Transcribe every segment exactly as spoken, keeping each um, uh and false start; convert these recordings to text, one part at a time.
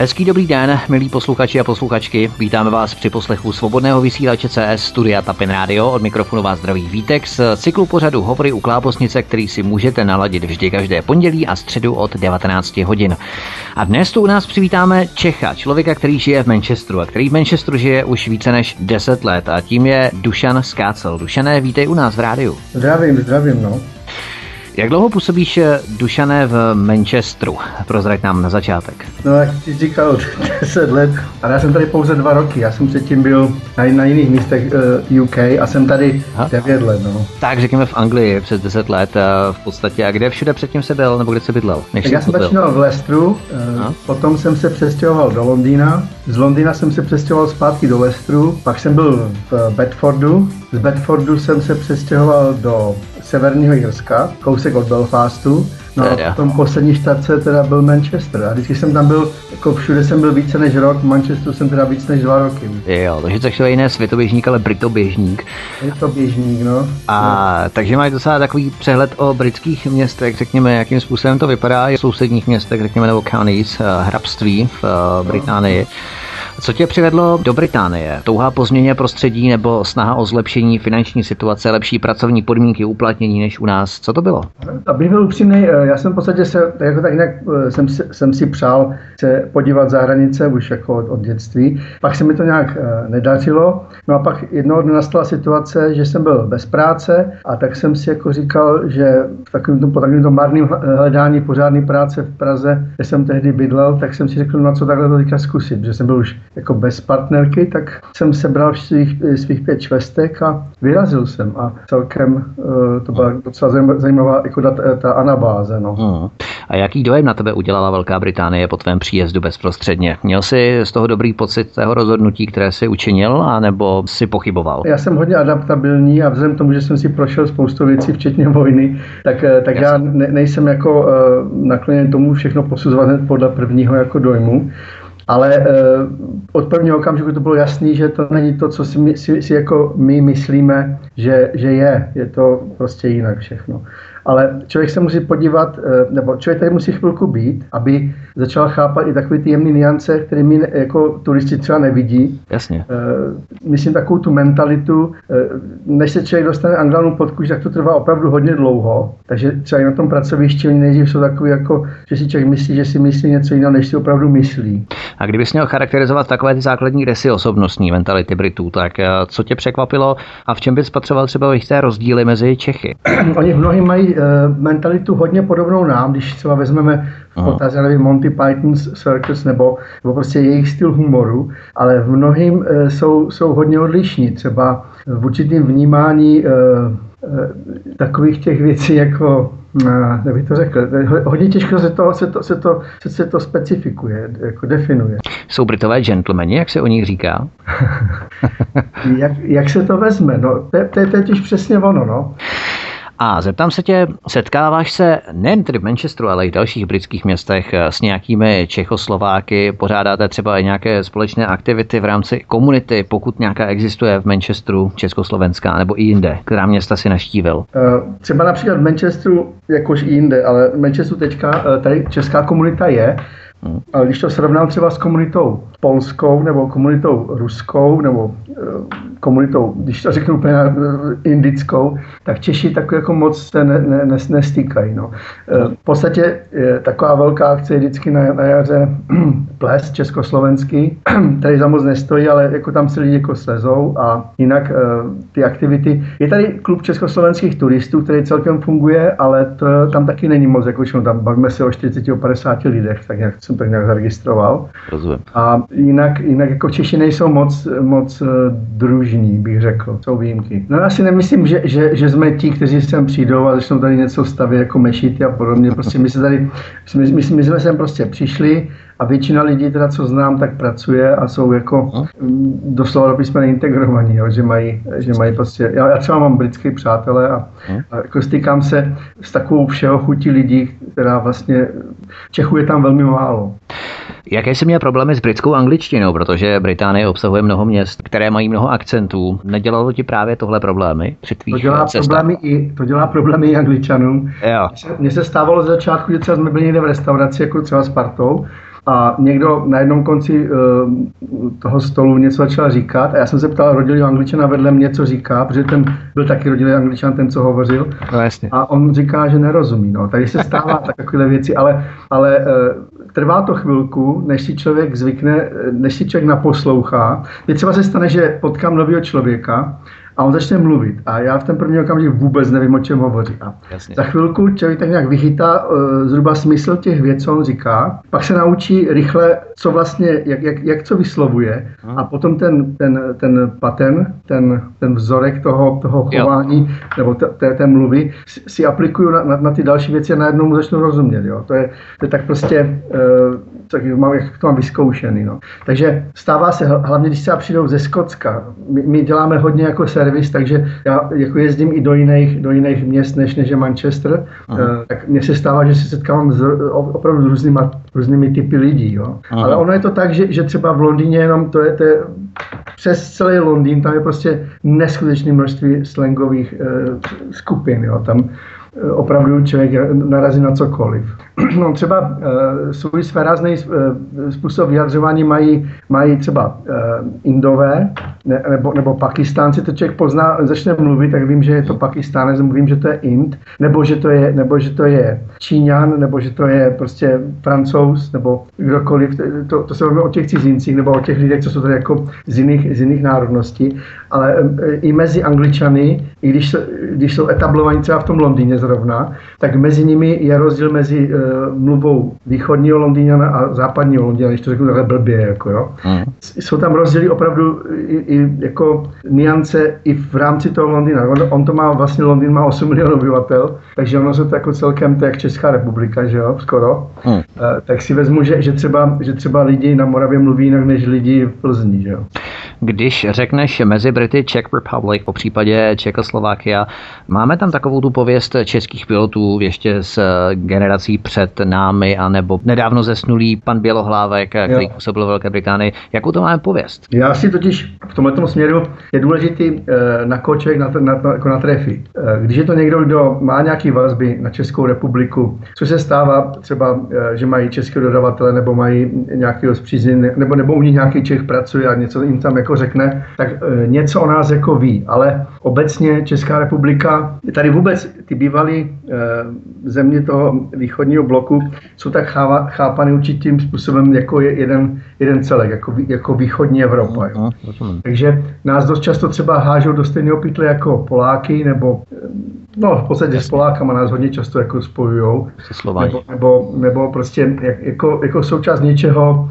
Hezký dobrý den, milí posluchači a posluchačky. Vítáme vás při poslechu svobodného vysílače C S Studia Tapen Radio. Od mikrofonu vás zdraví Vítek z cyklu pořadu Hovory u Klábosnice, který si můžete naladit vždy každé pondělí a středu od devatenáct hodin. A dnes tu u nás přivítáme Čecha, člověka, který žije v Manchesteru a který v Manchesteru žije už více než deset let, a tím je Dušan Skácel. Dušané, vítej u nás v rádiu. Zdravím, zdravím, no. Jak dlouho působíš, Dušané, v Manchesteru? Prozrať nám na začátek. No, jak jsi říkal, deset let, ale já jsem tady pouze dva roky. Já jsem předtím byl na, na jiných místech uh, U K a jsem tady devět let, no. Tak řekněme v Anglii přes deset let uh, v podstatě. A kde všude předtím se byl, nebo kde se bydlel? Než tak já jsem začínal v Leicesteru, uh, potom jsem se přestěhoval do Londýna, z Londýna jsem se přestěhoval zpátky do Leicesteru, pak jsem byl v Bedfordu, z Bedfordu jsem se přestěhoval do Severního Jirska, kousek od Belfastu. No a v tom poslední štace teda byl Manchester a vždycky jsem tam byl, jako všude jsem byl více než rok, v Manchesteru jsem teda více než dva roky. Jo, takže to je jiné světoběžník, ale britoběžník. Britoběžník, no. A no. Takže máš docela takový přehled o britských městech, řekněme, jakým způsobem to vypadá, v sousedních městech, řekněme, nebo counties, hrabství v Británii. No. Co tě přivedlo do Británie? Touha po změně prostředí nebo snaha o zlepšení finanční situace, lepší pracovní podmínky, uplatnění než u nás? Co to bylo? Abych byl upřímný, já jsem v podstatě se, jako tak jinak jsem, jsem si přál se podívat za hranice už jako od, od dětství. Pak se mi to nějak nedařilo. No a pak jednoho dne nastala situace, že jsem byl bez práce a tak jsem si jako říkal, že v takovém tom, po takovém tom marném hledání pořádné práce v Praze, kde jsem tehdy bydlel, tak jsem si řekl, no co takhle to teďka zkusit, že jsem byl už jako bez partnerky, tak jsem sebral svých, svých pět švestek a vyrazil jsem a celkem uh, to byla docela zajímavá jako ta, ta anabáze. No. Hmm. A jaký dojem na tebe udělala Velká Británie po tvém příjezdu bezprostředně? Měl jsi z toho dobrý pocit tého rozhodnutí, které jsi učinil, anebo jsi pochyboval? Já jsem hodně adaptabilní a vzhledem k tomu, že jsem si prošel spoustu věcí, včetně vojny, tak, tak já, já ne, nejsem jako uh, nakloněn tomu všechno posuzovat podle prvního jako dojmu. Ale eh, od prvního okamžiku to bylo jasný, že to není to, co si, my, si, si jako my myslíme, že, že je. Je to prostě jinak všechno. Ale člověk se musí podívat, eh, nebo člověk tady musí chvilku být, aby začal chápat i takové ty jemné niance, které my jako turisti třeba nevidí. Jasně. Eh, myslím takovou tu mentalitu, eh, než se člověk dostane angličtinu pod kůži, tak to trvá opravdu hodně dlouho. Takže třeba i na tom pracovišti nejdřív jsou takový, jako, že si člověk myslí, že si myslí něco jiného, než si opravdu myslí. A kdybys měl charakterizovat takové ty základní rysy osobnostní mentality Britů, tak co tě překvapilo a v čem bys spatřoval třeba jisté rozdíly mezi Čechy? Oni mnohdy mají uh, mentalitu hodně podobnou nám, když třeba vezmeme v potaz, já nevím, Monty Python circus nebo, nebo prostě jejich styl humoru, ale v mnohým uh, jsou, jsou hodně odlišní, třeba v určitém vnímání uh, uh, takových těch věcí jako... Já bych to řekl. Hodně těžko se to, se to, se to, se to specifikuje, jako definuje. Jsou Britové gentlemani, jak se o nich říká? jak, jak se to vezme? No, to je teď přesně ono, no. A zeptám se tě, setkáváš se nejen tedy v Manchesteru, ale i v dalších britských městech s nějakými Čechoslováky, pořádáte třeba i nějaké společné aktivity v rámci komunity, pokud nějaká existuje v Manchesteru, Československá nebo i jinde, která města si navštívil? Třeba například v Manchesteru, jakož i jinde, ale v Manchesteru teďka tady česká komunita je. Hmm. Ale když to srovnám třeba s komunitou polskou, nebo komunitou ruskou, nebo e, komunitou, když to řeknu úplně e, indickou, tak Češi tak jako moc se ne, ne, ne, nestýkají. No. E, v podstatě e, taková velká akce je vždycky na, na jaře ples československý, který za moc nestojí, ale jako tam se lidi jako slezou a jinak e, ty aktivity. Je tady klub československých turistů, který celkem funguje, ale to, tam taky není moc, jako no, tam bavíme se o čtyřicet až padesát lidech, tak nějak jsem to nějak zaregistroval. Rozumím. A jinak, jinak jako Češi nejsou moc, moc družní, bych řekl. Jsou výjimky. No já si nemyslím, že, že, že jsme ti, kteří sem přijdou a začnou tady něco stavět, jako mešity a podobně. Prostě my, se tady, my, my, my jsme sem prostě přišli a většina lidí, teda co znám, tak pracuje a jsou jako hmm. doslova do písmena integrovaní, jo, že mají, že mají prostě, já, já třeba mám britské přátelé a, hmm. a jako stýkám se s takovou všeho chutí lidí, která vlastně, Čechů je tam velmi málo. Jaké jsi měl problémy s britskou angličtinou, protože Británie obsahuje mnoho měst, které mají mnoho akcentů. Nedělalo ti právě tohle problémy při tvých to dělá cestách? Problémy i, to dělá problémy i angličanům. Mně se stávalo z začátku, že třeba jsme byli někde v restauraci, jako třeba s partou, a někdo na jednom konci uh, toho stolu něco začal říkat a já jsem se ptal rodilého Angličana vedle mě, co říká, protože ten byl taky rodilý Angličan, ten, co hovořil. No, jasně. A on říká, že nerozumí. No. Tady se stává takové věci, ale, ale uh, trvá to chvilku, než si člověk zvykne, než si člověk naposlouchá. Teď třeba se stane, že potkám nového člověka a on začne mluvit a já v ten první okamžik vůbec nevím, o čem hovoří. A za chvilku člověk tak nějak vychytá uh, zhruba smysl těch věc, co on říká, pak se naučí rychle, co vlastně, jak, jak, jak co vyslovuje a potom ten, ten, ten pattern, ten, ten vzorek toho, toho chování, jo. nebo té, té mluvy, si aplikuju na, na, na ty další věci a najednou mu začnu rozumět. Jo. To, je, to je tak prostě, uh, tak mám, jak to mám vyzkoušený. No. Takže stává se, hlavně když se přijdou ze Skotska, my, my děláme hodně jako servis, takže já jako jezdím i do jiných, do jiných měst, než, než je Manchester, uh, tak mně se stává, že se setkávám s, opravdu s různýma, různými typy lidí. Jo. Ale ono je to tak, že, že třeba v Londýně jenom to je, to je přes celý Londýn, tam je prostě neskutečné množství slangových uh, skupin. Jo. Tam uh, opravdu člověk narazí na cokoliv. No, třeba uh, svůj svérázný uh, způsob vyjadřování mají, mají třeba uh, Indové ne, nebo, nebo Pakistánci. To člověk pozná, začne mluvit, tak vím, že je to Pakistánec, nebo vím, že to je Ind, nebo že to je, nebo že to je Číňan, nebo že to je prostě Francouz, nebo kdokoliv. To, to se mluví o těch cizincích, nebo o těch lidech, co jsou tady jako z jiných, z jiných národností. Ale uh, i mezi Angličany, i když, když jsou etablovaní třeba v tom Londýně zrovna, tak mezi nimi je rozdíl mezi uh, mluvou východního Londýňana a západního Londýňana, když to řeknu takhle blbě, jako jo. Mm. Jsou tam rozdíly opravdu i, i jako niance i v rámci toho Londýna. On, on to má, vlastně Londýn má osm milionů obyvatel, takže ono se to jako celkem, to je jak Česká republika, že jo, skoro. Mm. Uh, tak si vezmu, že, že, třeba, že třeba lidi na Moravě mluví jinak než lidi v Plzni, že jo. Když řekneš mezi Brity Czech Republic, po případě Čekoslovakia, máme tam takovou tu pověst českých pilotů ještě z generací před námi, anebo nedávno zesnulý pan Bělohlávek, který působil ve Velké Británii. Jakou to máme pověst? Já si totiž v tomto směru je důležitý, na koho člověk na, na, na, na trefí. Když je to někdo, kdo má nějaký vazby na Českou republiku, co se stává třeba, že mají českého dodavatele, nebo mají nějakého zpřízněného, nebo, nebo u nich nějaký Čech pracuje a něco jim tam jako řekne, tak něco o nás jako ví, ale obecně Česká republika, tady vůbec ty bývalý země toho východního bloku jsou tak chápány určitým způsobem jako jeden, jeden celek, jako, jako východní Evropa. Jo. Takže nás dost často třeba hážou do stejného pytle jako Poláky, nebo no v podstatě s Polákama nás hodně často jako spojujou, nebo, nebo, nebo prostě jako, jako součást něčeho,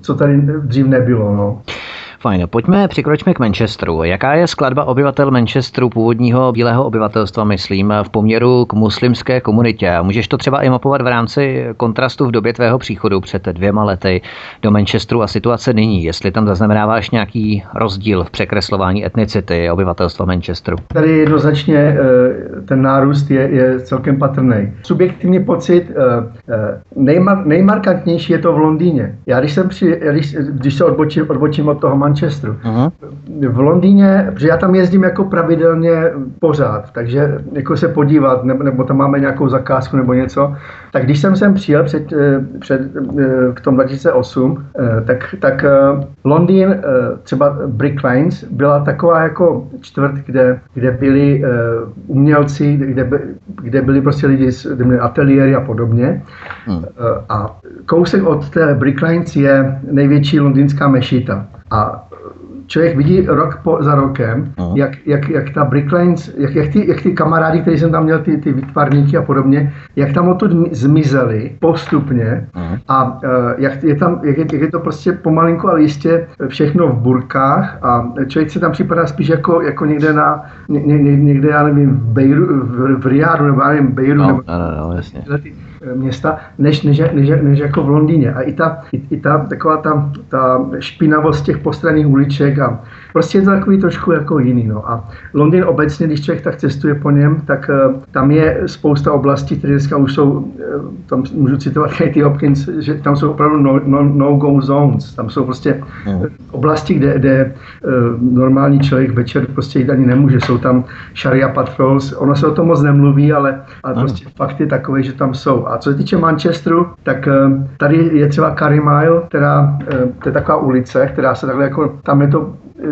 co tady dřív nebylo. No. Fajn, pojďme, přikročme k Manchesteru. Jaká je skladba obyvatel Manchesteru, původního bílého obyvatelstva, myslím, v poměru k muslimské komunitě? Můžeš to třeba i mapovat v rámci kontrastu v době tvého příchodu před dvěma lety do Manchesteru a situace nyní, jestli tam zaznamenáváš nějaký rozdíl v překreslování etnicity obyvatelstva Manchesteru? Tady jednoznačně ten nárůst je, je celkem patrný. Subjektivní pocit, nejmar, nejmarkantnější je to v Londýně. Já když, jsem při, když, když se odbočím, odbočím od toho Manchesteru. Aha. V Londýně, protože já tam jezdím jako pravidelně pořád, takže jako se podívat, nebo, nebo tam máme nějakou zakázku nebo něco, tak když jsem sem přijel před, před, k tomu dva tisíce osm, tak, tak Londýn, třeba Bricklands, byla taková jako čtvrt, kde, kde byli umělci, kde, kde byli prostě lidi z ateliéry a podobně. Hmm. A kousek od té Bricklines je největší londýnská mešita. A člověk vidí rok po, za rokem, uh-huh. jak, jak, jak ta Bricklines, jak, jak, ty, jak ty kamarádi, kteří jsem tam měl, ty, ty výtvarníky a podobně, jak tam odtud zmizeli postupně uh-huh. a jak je, tam, jak, je, jak je to prostě pomalinku, ale jistě všechno v burkách a člověk se tam připadá spíš jako, jako někde na, ně, ně, někde, já nevím, v Bejru, v, v Riádu, nebo já nevím, v Bejru, no, nebo no, no, no, jasně. města, než, než, než, než jako v Londýně. A i ta, i, i ta taková ta, ta špinavost těch postranních uliček a Prostě je to takový trošku jako jiný. No. A Londýn obecně, když člověk tak cestuje po něm, tak tam je spousta oblastí, které dneska už jsou, tam můžu citovat Katie Hopkins, že tam jsou opravdu no, no, no-go zones. Tam jsou prostě no. oblasti, kde, kde normální člověk večer prostě jít ani nemůže. Jsou tam šaria patrols, ono se o tom moc nemluví, ale, ale no. prostě fakt je takový, že tam jsou. A co se týče Manchesteru, tak tady je třeba Curry Mile, která, to je taková ulice, která se takhle jako, tam je to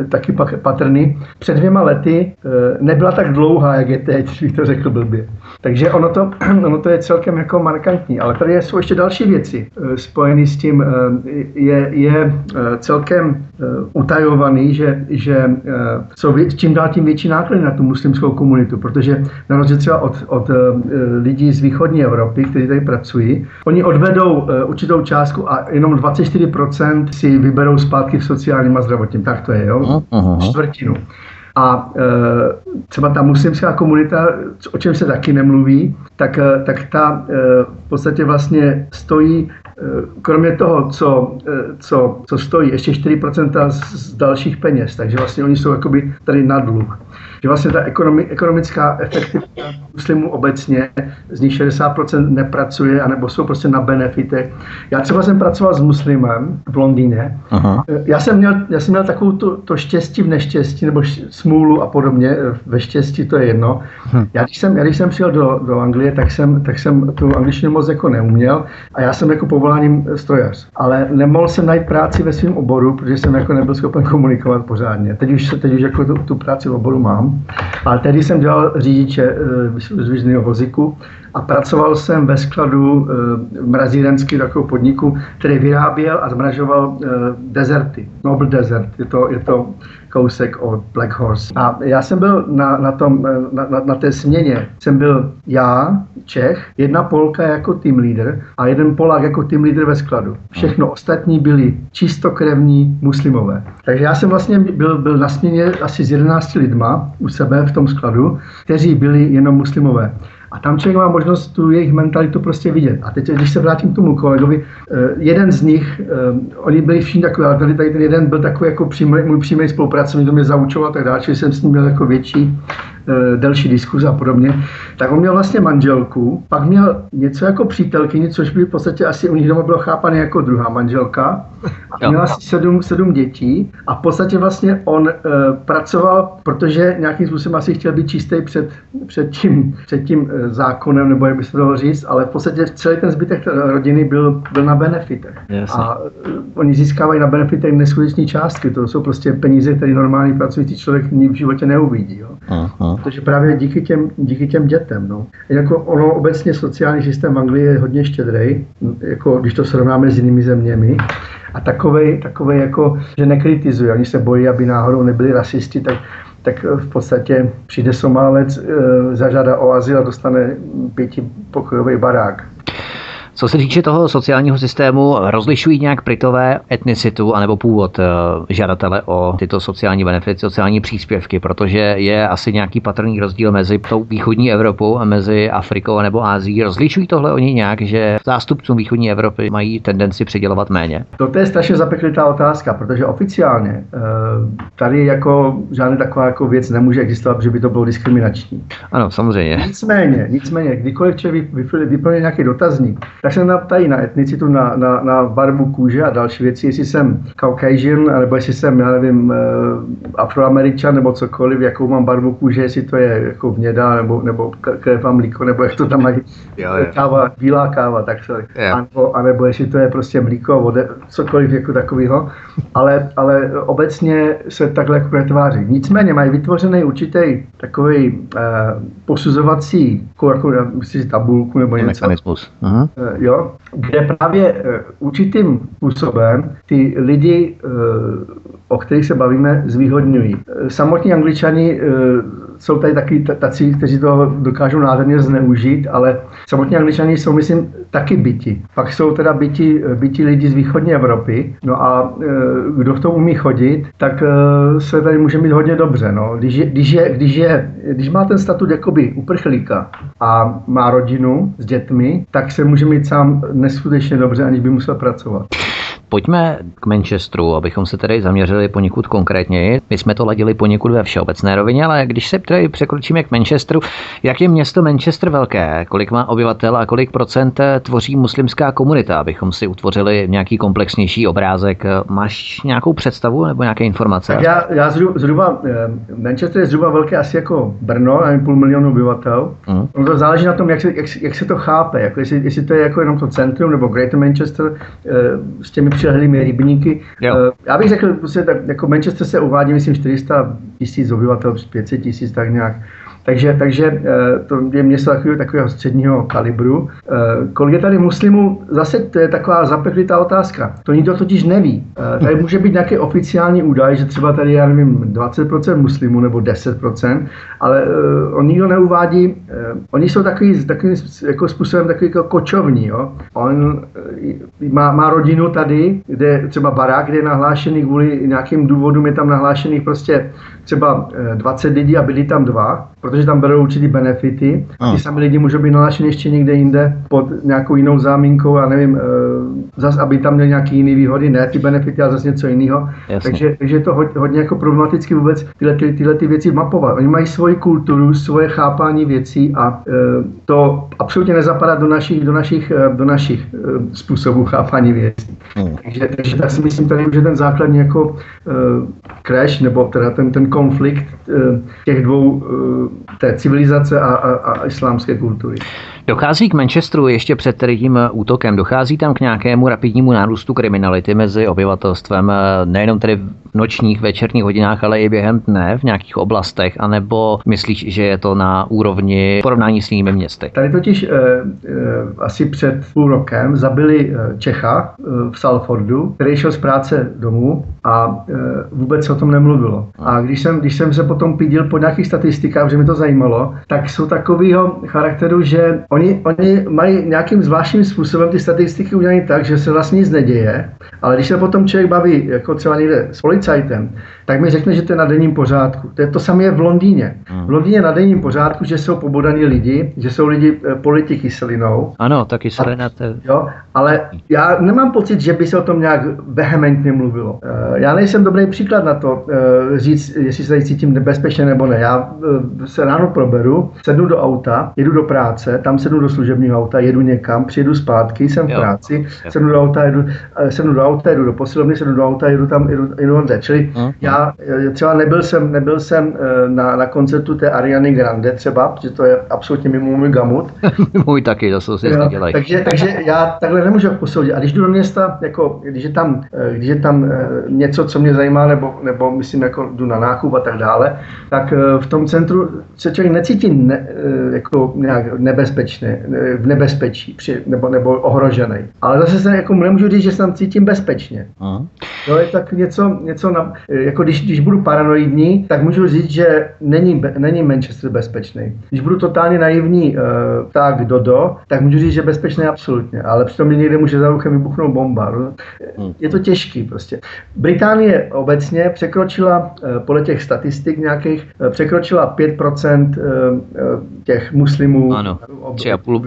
taky patrný. Před dvěma lety nebyla tak dlouhá, jak je teď, bych to řekl blbě. Takže ono to, ono to je celkem jako markantní, ale tady jsou ještě další věci spojené s tím. Je, je celkem utajovaný, že, že jsou vě, čím dál tím větší náklady na tu muslimskou komunitu, protože na rozdíl třeba od, od lidí z východní Evropy, kteří tady pracují, oni odvedou určitou částku a jenom dvacet čtyři procent si vyberou zpátky v sociálním a zdravotním. Tak to je, jo? Čtvrtinu. A e, třeba ta muslimská komunita, o čem se taky nemluví, tak, tak ta e, v podstatě vlastně stojí, e, kromě toho, co, e, co, co stojí, ještě čtyři procenta z, z dalších peněz. Takže vlastně oni jsou jakoby tady na dluh. Že vlastně ta ekonomi, ekonomická efektivita muslimů obecně, z nich šedesát procent nepracuje, anebo jsou prostě na benefitech. Já třeba jsem pracoval s muslimem v Londýně. Aha. Já jsem měl, já jsem měl takovou to, to štěstí v neštěstí, nebo smůlu a podobně, ve štěstí to je jedno. Hm. Já když jsem, já když jsem přijel do, do Anglie, tak jsem, tak jsem tu angličtinu moc jako neuměl a já jsem jako povoláním strojař. Ale nemohl jsem najít práci ve svém oboru, protože jsem jako nebyl schopen komunikovat pořádně. Teď už, teď už jako tu, tu práci v oboru mám. Ale tehdy jsem dělal řidiče z význího vozíku a pracoval jsem ve skladu v mrazírenském takovou podniku, který vyráběl a zmražoval dezerty, Noble Desert, je to, je to kousek od Black Horse. A já jsem byl na, na, tom, na, na, na té směně, jsem byl já, Čech, jedna Polka jako team leader a jeden Polák jako team leader ve skladu. Všechno ostatní byli čistokrevní muslimové. Takže já jsem vlastně byl, byl na směně asi s jedenácti lidma u sebe v tom skladu, kteří byli jenom muslimové. A tam člověk má možnost tu jejich mentalitu prostě vidět. A teď, když se vrátím k tomu kolegovi, jeden z nich, oni byli všichni takový, ale tady, tady ten jeden byl takový jako přímý, můj přímý spolupracovník, to mě zaučoval a tak dále, čili jsem s ním měl jako větší, delší diskuze a podobně. Tak on měl vlastně manželku, pak měl něco jako přítelkyni, což by v podstatě asi u nich doma bylo chápané jako druhá manželka. A měl asi sedm, sedm dětí a v podstatě vlastně on e, pracoval, protože nějakým způsobem asi chtěl být čistý před, před tím, před tím e, zákonem, nebo jak by se toho říct, ale v podstatě celý ten zbytek rodiny byl, byl na benefitech. Jasně. A e, oni získávají na benefitech neskutečné částky, to jsou prostě peníze, které normální pracující člověk v životě neuvidí. Jo. Aha. Protože právě díky těm, díky těm dětem. No. Jako ono obecně sociální systém v Anglii je hodně štědrej, jako když to srovnáme s jinými zeměmi. A takovej, takovej jako, že nekritizují, oni se bojí, aby náhodou nebyli rasisti, tak, tak v podstatě přijde Somálec, e, zažádá o azyl a dostane pětipokojový barák. Co se týče toho sociálního systému, rozlišují nějak Britové etnicitu anebo původ žadatele o tyto sociální benefity, sociální příspěvky, protože je asi nějaký patrný rozdíl mezi tou východní Evropou a mezi Afrikou nebo Ázií. Rozlišují tohle oni nějak, že zástupcům východní Evropy mají tendenci přidělovat méně? To je strašně zapeklitá otázka, protože oficiálně tady jako žádná taková jako věc nemůže existovat, protože by to bylo diskriminační. Ano, samozřejmě. Nicméně, nicméně, kdykoliv člověk vyplní nějaký dotazník, tak se nám ptají na etnicitu, na, na, na barvu kůže a další věci, jestli jsem Caucasian, nebo jestli jsem, já nevím, Afroameričan, nebo cokoliv, jakou mám barvu kůže, jestli to je jako hnědá, nebo, nebo krev a mlíko, nebo jak to tam mají, jo, jo. Káva, bílá káva, tak se, anebo, anebo jestli to je prostě mlíko, vode, cokoliv jako takového, ale, ale obecně se takhle jako netváří. Nicméně mají vytvořený určitý takový eh, posuzovací, jako, myslím, tabulku nebo něco. Mechanismus. Aha. Jo, kde právě určitým způsobem ty lidi, o kterých se bavíme, zvýhodňují. Samotní Angličani jsou tady taky tací, kteří to dokážou nádherně zneužít, ale samotní Angličani jsou, myslím, taky byti. Pak jsou teda byti, byti lidi z východní Evropy, no a kdo v tom umí chodit, tak se tady může mít hodně dobře, no. Když, je, když, je, když, je, když má ten statut jakoby uprchlíka a má rodinu s dětmi, tak se může mít sám neskutečně dobře, aniž by musel pracovat. Pojďme k Manchesteru, abychom se tedy zaměřili poněkud konkrétněji. My jsme to ladili poněkud ve všeobecné rovině, ale když se tedy překročíme k Manchesteru, jak je město Manchester velké, kolik má obyvatel a kolik procent tvoří muslimská komunita, abychom si utvořili nějaký komplexnější obrázek. Máš nějakou představu nebo nějaké informace? Tak já, já zhruba, zhruba, Manchester je zhruba velké asi jako Brno, ani půl milionu obyvatel. Mm. Ono to záleží na tom, jak se, jak, jak se to chápe, jako jestli, jestli to je jako jenom to centrum nebo Greater Manchester s těmi přilehlými rybníky. Jo. Já bych řekl, prostě tak, jako Manchester se uvádí, myslím, čtyři sta tisíc obyvatel, pět set tisíc, tak nějak. Takže, takže to je město takového, takového středního kalibru. Kolik je tady muslimů? Zase to je taková zapeklitá otázka. To nikdo totiž neví. Tady může být nějaký oficiální údaj, že třeba tady, já nevím, dvacet procent muslimů nebo deset procent, ale on nikdo neuvádí. Oni jsou takový, takovým jako způsobem takový jako kočovní. Jo? On má, má rodinu tady, kde třeba barák, kde je nahlášený kvůli nějakým důvodům, je tam nahlášených prostě třeba dvacet lidí a byli tam dva, protože tam berou určitý benefity. A ty sami lidi můžou být nalášeni ještě někde jinde pod nějakou jinou záminkou, já nevím, e, zas, aby tam měli nějaký jiný výhody, ne ty benefity, ale zase něco jiného. Takže, takže je to hod, hodně jako problematicky vůbec tyhle, ty, tyhle ty věci mapovat. Oni mají svoji kulturu, svoje chápání věcí a e, to absolutně nezapadá do našich, do našich, do našich e, způsobů chápání věcí. Hmm. Takže, takže tak si myslím tady, že ten základní jako e, crash, nebo teda ten, ten konflikt e, těch dvou e, té civilizace a, a, a islámské kultury. Dochází k Manchesteru ještě před tedy tím útokem, dochází tam k nějakému rapidnímu nárůstu kriminality mezi obyvatelstvem, nejenom tedy v nočních, večerních hodinách, ale i během dne v nějakých oblastech, anebo myslíš, že je to na úrovni porovnání s jinými městy? Tady totiž eh, eh, asi před půl rokem zabili Čecha eh, v Salfordu, který šel z práce domů a eh, vůbec se o tom nemluvilo. A když jsem, když jsem se potom pídil po nějakých statistikách, že mi to zajímalo, tak jsou takového charakteru, že Oni, oni mají nějakým zvláštním způsobem ty statistiky udělané tak, že se vlastně nic neděje, ale když se potom člověk baví, jako třeba někde s policajtem, tak mi řekne, že to je na denním pořádku. To je to samé je v Londýně. V Londýně na denním pořádku, že jsou pobodaní lidi, že jsou lidi politi kyselinou. Ano, tak kyselina to... Jo, ale já nemám pocit, že by se o tom nějak vehementně mluvilo. Já nejsem dobrý příklad na to říct, jestli se tady cítím nebezpečně nebo ne. Já se ráno proberu, sednu do auta, jedu do práce, tam sednu do služebního auta, jedu někam, přijedu zpátky, jsem v práci, jo. sednu do auta, jedu, sednu do auta, jedu do posilovny, sednu do auta, jedu tam, jedu, jedu tam čili mm. já třeba nebyl jsem, nebyl jsem na, na koncertu té Ariany Grande třeba, protože to je absolutně mimo můj gamut. Můj taky, to jsou si dělají. Takže, takže já takhle nemůžu posoudit. A když jdu do města, jako, když je tam, když je tam něco, co mě zajímá, nebo, nebo myslím, jako jdu na nákup a tak dále, tak v tom centru se člověk necítí ne, jako nějak nebezpečný. v nebezpečí při, nebo, nebo ohrožený. Ale zase se jako nemůžu říct, že se tam cítím bezpečně. Uh-huh. To je tak něco, něco na, jako když, když budu paranoidní, tak můžu říct, že není, není Manchester bezpečný. Když budu totálně naivní uh, tak dodo, tak můžu říct, že bezpečný absolutně. Ale přitom mě někde může za ruchem vybuchnout bomba. No? Uh-huh. Je to těžký prostě. Británie obecně překročila, uh, podle těch statistik nějakých, uh, překročila pět procent uh, těch muslimů. Ano.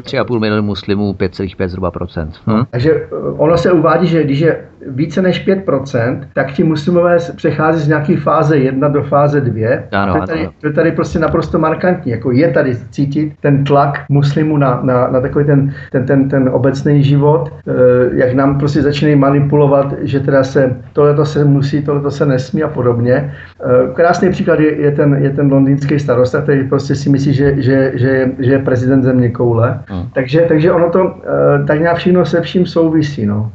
tři a půl milionu muslimů, pět celá pět zhruba procent. Hm? Takže ono se uvádí, že když je více než pět procent, tak ti muslimové přechází z nějaké fáze jedna do fáze dvě. Ano, to, je tady, to je tady prostě naprosto markantní. Jako je tady cítit ten tlak muslimů na, na, na takový ten, ten, ten, ten obecný život, jak nám prostě začínají manipulovat, že teda se tohleto se musí, tohleto se nesmí a podobně. Krásný příklad je, je, ten, je ten londýnský starosta, který prostě si myslí, že, že, že, že je prezident země koule. Hmm. Takže, takže ono to tak nějak všechno se vším souvisí. No.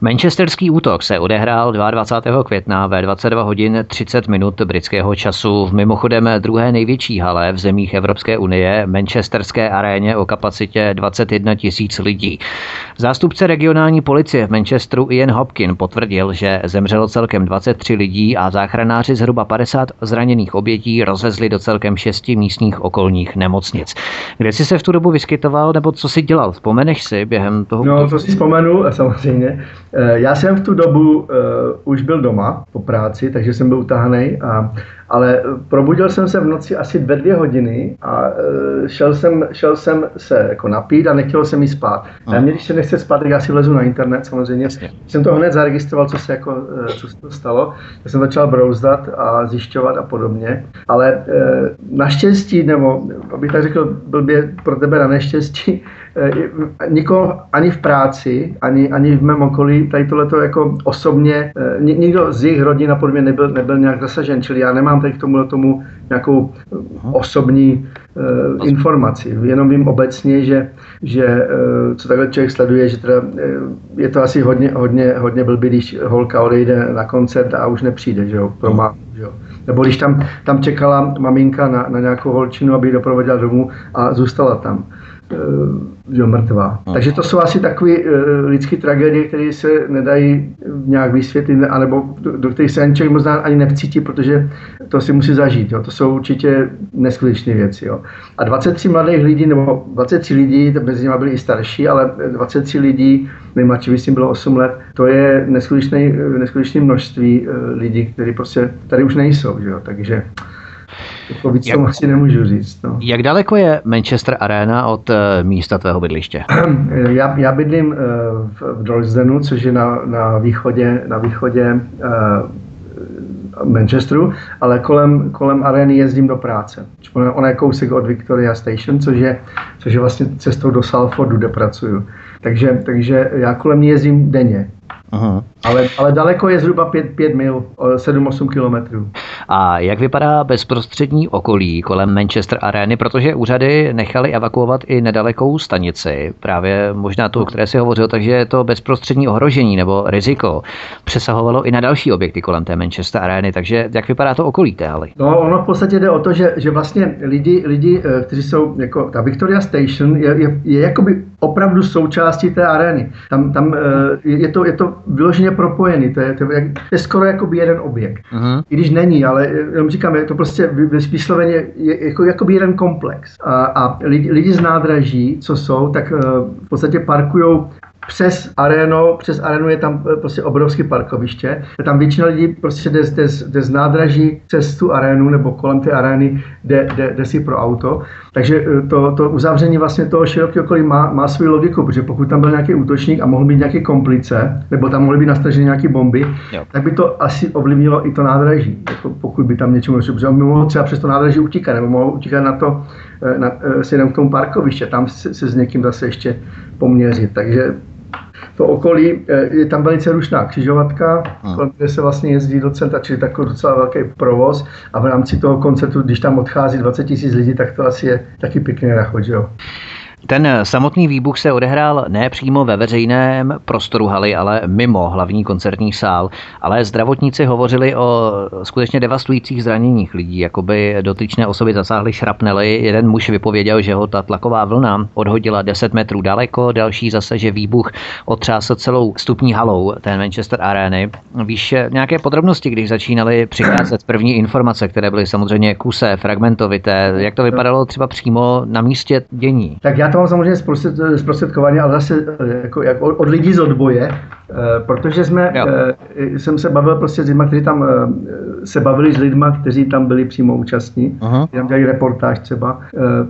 Manchesterský útok se odehrál dvacátého druhého května ve dvacet dva hodin třicet minut britského času v mimochodem druhé největší hale v zemích Evropské unie, manchesterské aréně o kapacitě dvacet jedna tisíc lidí. Zástupce regionální policie v Manchesteru Ian Hopkin potvrdil, že zemřelo celkem dvacet tři lidí a záchranáři zhruba padesát zraněných obětí rozvezli do celkem šesti místních okolních nemocnic. Kde jsi se v tu dobu vyskytoval nebo co jsi dělal? Vzpomeneš si během toho? No, to si vzpomenu samozřejmě. Já jsem v tu dobu uh, už byl doma po práci, takže jsem byl utahanej, a, ale probudil jsem se v noci asi ve dvě hodiny a uh, šel, jsem, šel jsem se jako napít a nechtělo se mi spát. A mě, když se nechce spát, tak já si vlezu na internet samozřejmě. Jasně. Jsem to hned zaregistroval, co se jako, uh, co se to stalo. Já jsem začal brouzdat a zjišťovat a podobně, ale uh, naštěstí, nebo abych tak řekl, blbě pro tebe na neštěstí, nikoho ani v práci, ani, ani v mém okolí, tady tohleto jako osobně, nikdo z jejich rodin a podobně nebyl, nebyl nějak zasažen, čili já nemám tady k tomuhle tomu nějakou osobní uh, informaci. Jenom vím obecně, že, že uh, co takhle člověk sleduje, že teda, uh, je to asi hodně, hodně, hodně blbý, když holka odejde na koncert a už nepřijde, že jo, to má, že jo. Nebo když tam, tam čekala maminka na, na nějakou holčinu, aby ji doprovodila domů a zůstala tam. Jo, mrtvá. Hmm. Takže to jsou asi takové uh, lidské tragédie, které se nedají nějak vysvětlit, anebo do, do kterých se ani člověk možná ani nevcítí, protože to si musí zažít. Jo. To jsou určitě neskutečné věci. Jo. A dvacet tři mladých lidí, nebo dvacet tři lidí, mezi nimi byli i starší, ale dvacet tři lidí, nejmladší myslím bylo osm let, to je neskutečné množství uh, lidí, kteří prostě tady už nejsou. Jo. Takže... Jako víc tomu asi nemůžu říct. No. Jak daleko je Manchester Arena od uh, místa tvého bydliště? Já, já bydlím uh, v, v Dolzenu, což je na, na východě, na východě uh, Manchesteru, ale kolem, kolem arény jezdím do práce. Ona je kousek od Victoria Station, což je, což je vlastně cestou do Salfordu, kde pracuju. Takže, takže já kolem ní jezdím denně. Aha. Ale, ale daleko je zhruba pět mil, sedm osm kilometrů. A jak vypadá bezprostřední okolí kolem Manchester Areny, protože úřady nechali evakuovat i nedalekou stanici, právě možná tu, o které jsi hovořil, takže to bezprostřední ohrožení nebo riziko přesahovalo i na další objekty kolem té Manchester Areny, takže jak vypadá to okolí té haly? No, ono v podstatě jde o to, že, že vlastně lidi, lidi, kteří jsou, jako ta Victoria Station je, je, je jakoby opravdu součástí té arény. Tam, tam je to, je to vyloženě propojený, to je, to je, to je skoro jakoby jeden objekt. Uh-huh. I když není, ale jenom říkám, je to prostě vysloveně jako, jakoby jeden komplex. A, a lidi, lidi z nádraží, co jsou, tak v podstatě parkujou přes arénu, přes arénu je tam prostě obrovské parkoviště. Tam většina lidí prostě jde, jde, jde z nádraží přes tu arénu nebo kolem té arény jde, jde, jde si pro auto. Takže to, to uzavření vlastně toho širokého okolí má, má svou logiku, protože pokud tam byl nějaký útočník a mohl být nějaký komplice, nebo tam mohly být nastraženy nějaké bomby, jo, tak by to asi ovlivnilo i to nádraží. Jako pokud by tam něčemu došlo, protože mohlo třeba přes to nádraží utíkat, nebo mohlo utíkat na to, na, se jenom k tomu parkoviště, tam se, se s někým zase ještě poměřit. Takže to okolí, je tam velice rušná křižovatka, hmm. kde se vlastně jezdí do centra, čili takový docela velký provoz a v rámci toho koncertu, když tam odchází dvacet tisíc lidí, tak to asi je taky pěkně na chod, jo. Ten samotný výbuch se odehrál ne přímo ve veřejném prostoru haly, ale mimo hlavní koncertní sál, ale zdravotníci hovořili o skutečně devastujících zraněních lidí, jakoby dotyčné osoby zasáhly šrapnely. Jeden muž vypověděl, že ho ta tlaková vlna odhodila deset metrů daleko, další zase, že výbuch otřásl celou vstupní halou té Manchester Areny. Víš, nějaké podrobnosti, když začínaly přicházet první informace, které byly samozřejmě kusé, fragmentovité, jak to vypadalo třeba přímo na místě dění? Tak já to mám samozřejmě zprostředkovaně, ale zase jako, jako od lidí z odboje, protože jsme, jsem se bavil prostě s lidmi, kteří tam se bavili s lidmi, kteří tam byli přímo účastní, uh-huh. tam dělali reportáž třeba,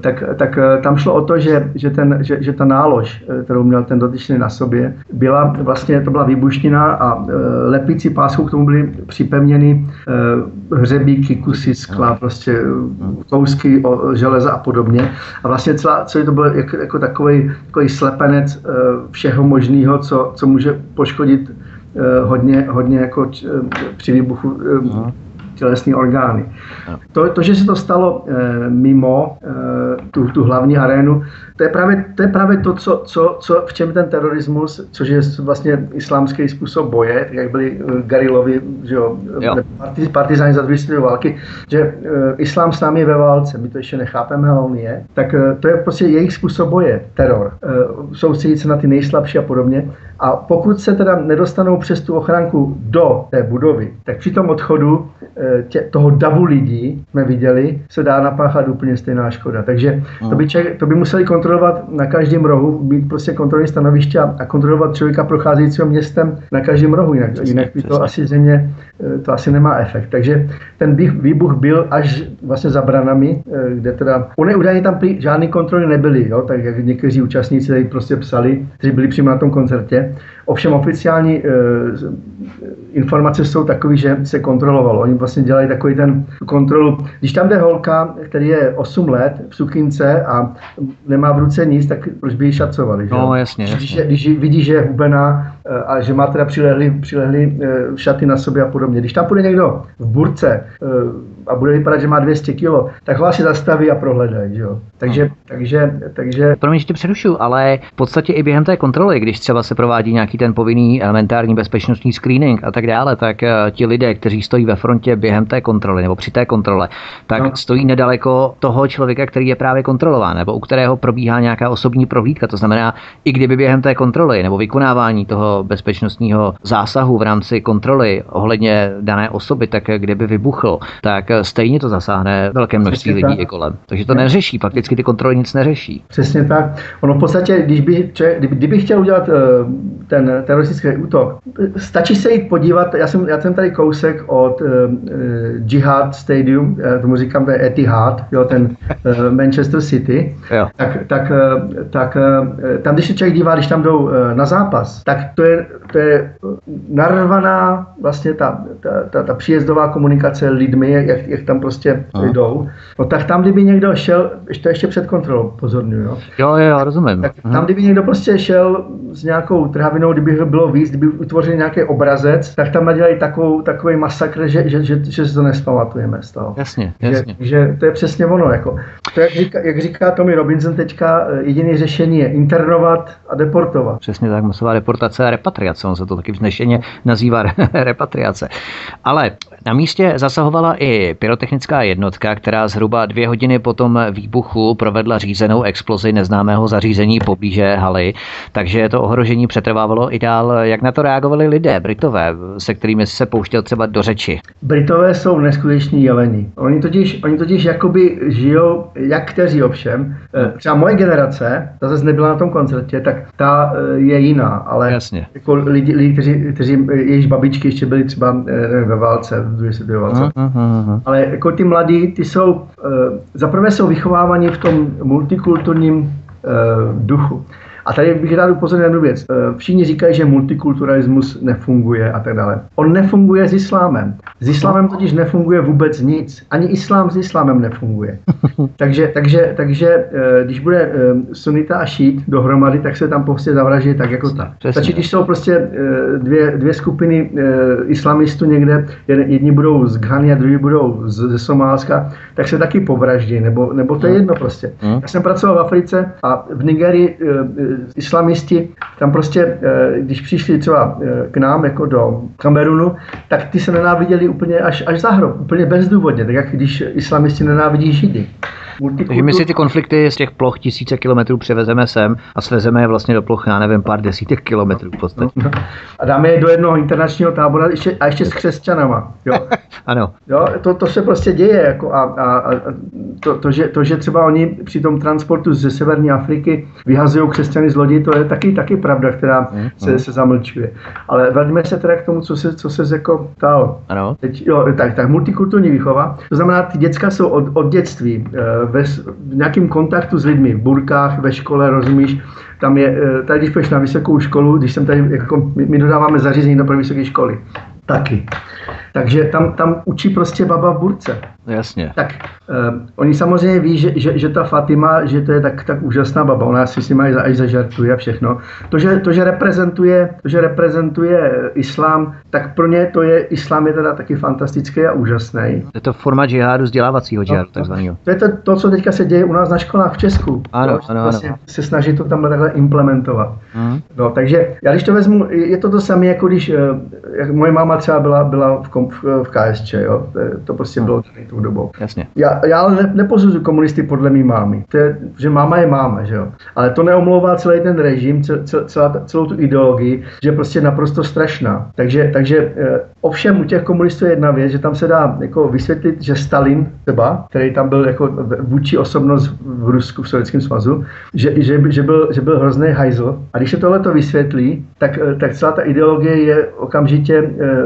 tak, tak tam šlo o to, že, že, ten, že, že ta nálož, kterou měl ten dotyčný na sobě, byla vlastně, to byla výbušnina a lepící páskou k tomu byly připevněny hřebíky, kusy skla, prostě kousky železa a podobně. A vlastně celá, co je to bylo jako, jako takový, takový slepenec všeho možného, co, co může poškodit hodně, hodně jako při výbuchu tělesní orgány. To, to, že se to stalo mimo tu, tu hlavní arénu, to je právě, to je právě to, co, co, co, v čem ten terorismus, což je vlastně islámský způsob boje, jak byli garilovi, že jo, jo. partizáni za druhé světové války, že e, islám s námi je ve válce, my to ještě nechápeme, ale on je, tak e, to je prostě jejich způsob boje, teror. E, soustředit se na ty nejslabší a podobně. A, A pokud se teda nedostanou přes tu ochranku do té budovy, tak při tom odchodu tě, toho davu lidí, jsme viděli, se dá napáchat úplně stejná škoda. Takže to by, člověk, to by museli kontrolovat na každém rohu, být prostě kontrolní stanoviště a kontrolovat člověka procházejícího městem na každém rohu, jinak, přesně, jinak by to přesně. asi země, to asi nemá efekt. Takže ten výbuch byl až vlastně za branami, kde teda, oni údajně tam žádný kontroly nebyly, jo? Tak jak někteří účastníci tady prostě psali, kteří byli přímo na tom koncertě. Ovšem oficiální e, informace jsou takové, že se kontrolovalo. Oni vlastně dělají takový ten kontrolu. Když tam jde holka, který je osm let v sukince a nemá v ruce nic, tak proč by ji šacovali? Že? No, jasně, jasně. Když, když vidí, že je hubená a že má teda přilehly, přilehly šaty na sobě a podobně. Když tam půjde někdo v burce a bude vypadat, že má dvě stě kilo, tak ho asi zastaví a prohledají. Jo? Takže, no. takže, takže... Promiň, že tě přerušuju, ale v podstatě i během té kontroly, když třeba se provádí nějaký ten povinný elementární bezpečnostní screening a tak dále, tak ti lidé, kteří stojí ve frontě během té kontroly nebo při té kontrole, tak no. stojí nedaleko toho člověka, který je právě kontrolován nebo u kterého probíhá nějaká osobní prohlídka. To znamená, i kdyby během té kontroly nebo vykonávání toho bezpečnostního zásahu v rámci kontroly ohledně dané osoby, tak kdyby vybuchl, tak stejně to zasáhne velké množství Přesně lidí tak. i kolem. Takže to neřeší, fakticky ty kontroly nic neřeší. Přesně tak. Ono v podstatě, když by, če, kdyby, kdyby chtěl udělat ten teroristický útok, stačí se jít podívat, já jsem, já jsem tady kousek od uh, Etihad Stadium, já tomu říkám, to je Etihad, jo, ten uh, Manchester City, jo. tak, tak, tak tam, když se člověk dívá, když tam jdou na zápas, tak to To je, to je narvaná vlastně ta, ta, ta, ta příjezdová komunikace lidmi, jak, jak tam prostě Aha. jdou. No tak tam, kdyby někdo šel, to ještě před kontrolou, pozorňuju, jo? Jo, jo, rozumím. Tak tam, Aha. kdyby někdo prostě šel s nějakou trhavinou, kdyby ho bylo víc, kdyby utvořili nějaký obrazec, tak tam nadělají takovou, takový masakr, že, že, že, že se to nespamatujeme z toho. Jasně, jasně. Že, že to je přesně ono, jako. To, jak říká, jak říká Tommy Robinson teďka, jediné řešení je internovat a deportovat. Přesně tak, masová deportace. Repatriace, on se to taky vznešeně nazývá repatriace. Ale na místě zasahovala i pyrotechnická jednotka, která zhruba dvě hodiny po tom výbuchu provedla řízenou explozi neznámého zařízení poblíže haly, takže to ohrožení přetrvávalo i dál. Jak na to reagovali lidé, Britové, se kterými se pouštěl třeba do řeči? Britové jsou neskuteční jeleni. Oni totiž, oni totiž jakoby žijou, jak kteří ovšem. Třeba moje generace, ta zase nebyla na tom koncertě, tak ta je jiná, ale jasně. Jako lidi, lidi kteří, kteří, jejich babičky ještě byly třeba nevím, ve válce, v druhé světové válce. Ale jako ty mladí, ty jsou, zaprvé jsou vychovávaní v tom multikulturním duchu. A tady bych rád upozornil na jednu věc. Všichni říkají, že multikulturalismus nefunguje a tak dále. On nefunguje s islámem. S islámem totiž nefunguje vůbec nic. Ani islám s islámem nefunguje. takže, takže, takže když bude sunita a šít dohromady, tak se tam prostě zavraží tak jako tak. Takže když jsou prostě dvě, dvě skupiny islamistů někde, jedni budou z Ghany a druhý budou z, ze Somálska, tak se taky povraždí, nebo, nebo to je jedno prostě. Já jsem pracoval v Africe a v Nigerii islamisti, tam prostě, když přišli třeba k nám, jako do Kamerunu, tak ty se nenáviděli úplně až, až za hrob, úplně bezdůvodně, tak jak když islamisti nenávidí Židy. Takže my si ty konflikty z těch ploch tisíce kilometrů převezeme sem a svezeme je vlastně do ploch, já nevím, pár desítek kilometrů v podstatě. No, no. A dáme je do jednoho internačního tábora ještě, a ještě s křesťanama. Jo. Ano. Jo, to, to se prostě děje. Jako a, a, a to, to, že, to, že třeba oni při tom transportu ze severní Afriky vyhazují křesťany z lodí, to je taky, taky pravda, která mm, se, mm. se zamlčuje. Ale vrátíme se teda k tomu, co se, co se jako ptal. Ano. Teď, jo, tak, tak multikulturní výchova, to znamená, ty děcka jsou od, od dětství Ve, v nějakém kontaktu s lidmi, v burkách, ve škole, rozumíš, tam je, tady když půjdeš na vysokou školu, když jsem tady, jako my, my dodáváme zařízení do pro vysoké školy, taky. Takže tam, tam učí prostě baba v burce. Jasně. Tak um, oni samozřejmě ví, že, že, že ta Fatima, že to je tak, tak úžasná baba, ona si s nima až zažartuje a všechno. To že, to, že reprezentuje, to, že reprezentuje islám, tak pro ně to je, islám je teda taky fantastický a úžasný. Je to forma džihádu, vzdělávacího džihádu, no, takzvaného. To je to, to, co teďka se děje u nás na školách v Česku. Ano, no, ano, vlastně ano. Se snaží to tam takhle implementovat. Mm. No, takže já když to vezmu, je to to samé, jako když jak moje máma Obama třeba byla, byla v, kom, v K S Č, jo? To prostě bylo tady tou dobou. Jasně. Já, já ale ne, neposuzuji komunisty podle mý mámy, to je, že máma je máma, že jo. Ale to neomlouvá celý ten režim, cel, cel, celá, celou tu ideologii, že je prostě naprosto strašná. Takže, takže ovšem u těch komunistů je jedna věc, že tam se dá jako vysvětlit, že Stalin třeba, který tam byl jako vůči osobnost v Rusku, v Sovětském svazu, že, že, že, byl, že byl hrozný hajzl. A když se tohle to vysvětlí, tak, tak celá ta ideologie je okamžitě e,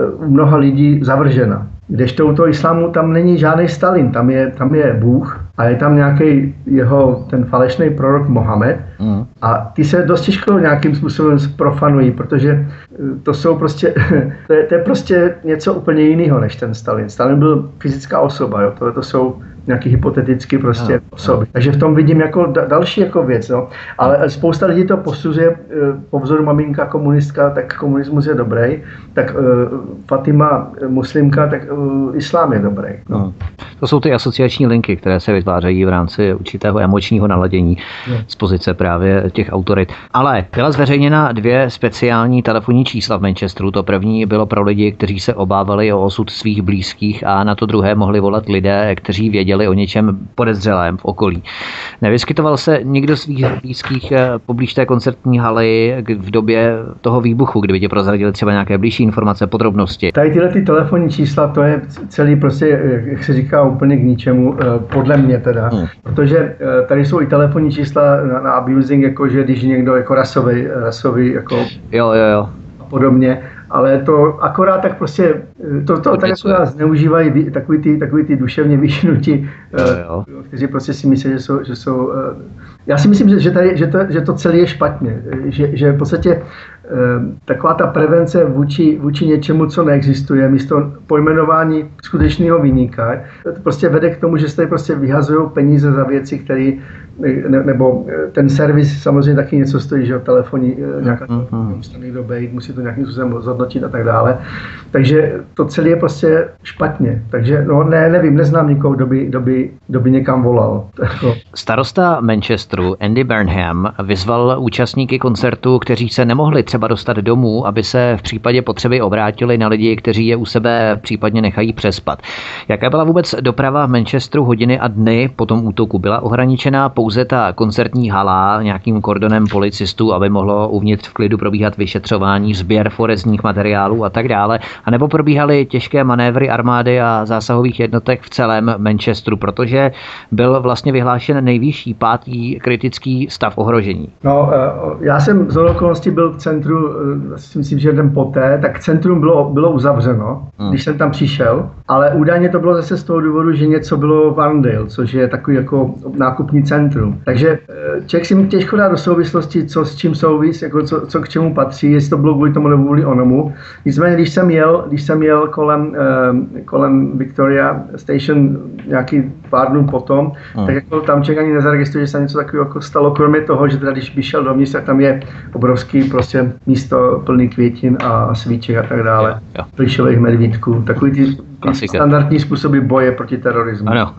u mnoha lidí zavržena. Kdežto u toho islámu tam není žádný Stalin, tam je, tam je Bůh a je tam nějaký jeho ten falešný prorok Mohamed mm. a ty se dost těžko nějakým způsobem zprofanují, protože to jsou prostě, to je, to je prostě něco úplně jiného než ten Stalin. Stalin byl fyzická osoba, jo, tohle to jsou nějaký hypotetický prostě no, osoby. No. Takže v tom vidím jako da- další jako věc, no. Ale spousta lidí to posuzuje, po vzoru maminka komunistka, tak komunismus je dobrý, tak uh, Fatima muslimka, tak uh, islám je dobrý. No. No. To jsou ty asociační linky, které se vytvářejí v rámci určitého emočního naladění no. z pozice právě těch autorit. Ale byla zveřejněna dvě speciální telefonní čísla v Manchesteru. To první bylo pro lidi, kteří se obávali o osud svých blízkých a na to druhé mohli volat lidé, kteří věděli o něčem podezřelém v okolí. Nevyskytoval se nikdo svých blízkých poblíž té koncertní haly v době toho výbuchu, kdyby tě prozradili třeba nějaké blížší informace, podrobnosti? Tady tyhle ty telefonní čísla, to je celý prostě, jak se říká, úplně k ničemu, podle mě teda, hmm. protože tady jsou i telefonní čísla na, na abusing, jakože když někdo jako rasový, rasový jako jo, jo, jo. a podobně. Ale to akorát tak prostě, to, to tak akorát zneužívají takový ty, takový ty duševně vyšinutí, no, kteří prostě si myslí, že jsou, že jsou, já si myslím, že, tady, že, to, že to celé je špatně, že, že v podstatě taková ta prevence vůči, vůči něčemu, co neexistuje, místo pojmenování skutečného viníka, to prostě vede k tomu, že se tady prostě vyhazují peníze za věci, které, ne, nebo ten servis samozřejmě taky něco stojí, že telefonní, nějaká staný dobej, musí to nějakým způsobem zhodnotit a tak dále. Takže to celé je prostě špatně. Takže no ne, nevím, neznám nikoho, kdo by, kdo by, kdo by někam volal. Starosta Manchesteru Andy Burnham vyzval účastníky koncertu, kteří se nemohli třeba dostat domů, aby se v případě potřeby obrátili na lidi, kteří je u sebe případně nechají přespat. Jaká byla vůbec doprava v Manchesteru hodiny a dny po tom útoku? Byla ohraničená pouze ta koncertní hala nějakým kordonem policistů, aby mohlo uvnitř v klidu probíhat vyšetřování, sběr forenzních materiálů a tak dále, anebo probíhaly těžké manévry armády a zásahových jednotek v celém Manchesteru, protože byl vlastně vyhlášen nejvyšší pátý kritický stav ohrožení? No, já jsem z okolností byl v centru, myslím, že den poté, tak centrum bylo, bylo uzavřeno, hmm. když jsem tam přišel, ale údajně to bylo zase z toho důvodu, že něco bylo v Arndale, což je takový jako nákupní centrum. Takže člověk si mi těžko dá do souvislosti, co s čím souvisí, jako co, co k čemu patří, jestli to bylo kvůli tomu nebo kvůli onomu. Nicméně, když jsem jel, když jsem jel kolem, eh, kolem Victoria Station nějaký pár dnů potom, hmm. tak jako tam člověk ani nezaregistruje, že se něco takového jako stalo, kromě toho, že teda když by šel dovnitř, tak tam je obrovský prostě místo plný květin a svíček a tak dále, plišových medvídků, takový ty, ty standardní způsoby boje proti terorismu. Ano.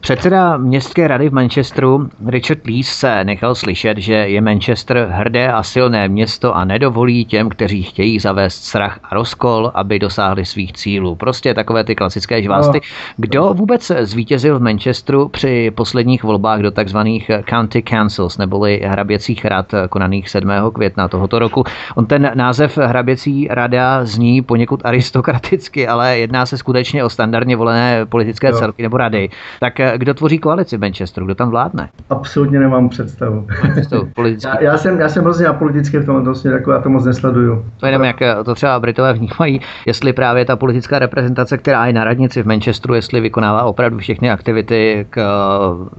Předseda městské rady v Manchesteru Richard Lees se nechal slyšet, že je Manchester hrdé a silné město a nedovolí těm, kteří chtějí zavést strach a rozkol, aby dosáhli svých cílů. Prostě takové ty klasické žvásty. Kdo vůbec zvítězil v Manchesteru při posledních volbách do takzvaných county councils, neboli hraběcích rad konaných sedmého května tohoto roku? On ten název hraběcí rada zní poněkud aristokraticky, ale jedná se skutečně o standardně volené politické celky nebo rady. Tak kdo tvoří koalici v Manchesteru? Kdo tam vládne? Absolutně nemám představu. já, já jsem já jsem hrozně apolitický v tomto směru, jako já to moc nesleduju. To jenom jak to třeba Britové vnímají, jestli právě ta politická reprezentace, která je na radnici v Manchesteru, jestli vykonává opravdu všechny aktivity k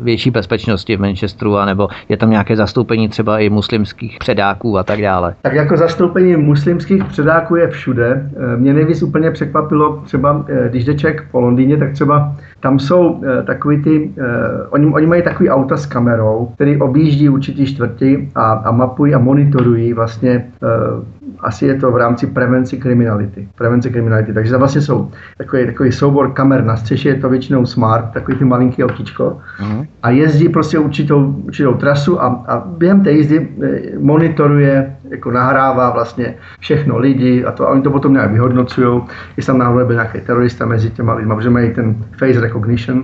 větší bezpečnosti v Manchesteru, anebo je tam nějaké zastoupení třeba i muslimských předáků a tak dále. Tak jako zastoupení muslimských předáků je všude. Mě nejvíc úplně překvapilo třeba, když jde Čech po Londýně, tak třeba tam jsou takový ty, eh, oni, oni mají takový auta s kamerou, který objíždí určitý čtvrti a, a mapují a monitorují vlastně eh, asi je to v rámci prevence kriminality. Prevence kriminality. Takže tam vlastně jsou takový, takový soubor kamer na střeše, je to většinou smart, takový ty malinký autíčko. Mm. A jezdí prostě určitou, určitou trasu a, a během té jízdy monitoruje, jako nahrává vlastně všechno lidi a to, a oni to potom nějak vyhodnocují, jestli tam náhodou byl nějaký terorista mezi těma lidma, protože mají ten face recognition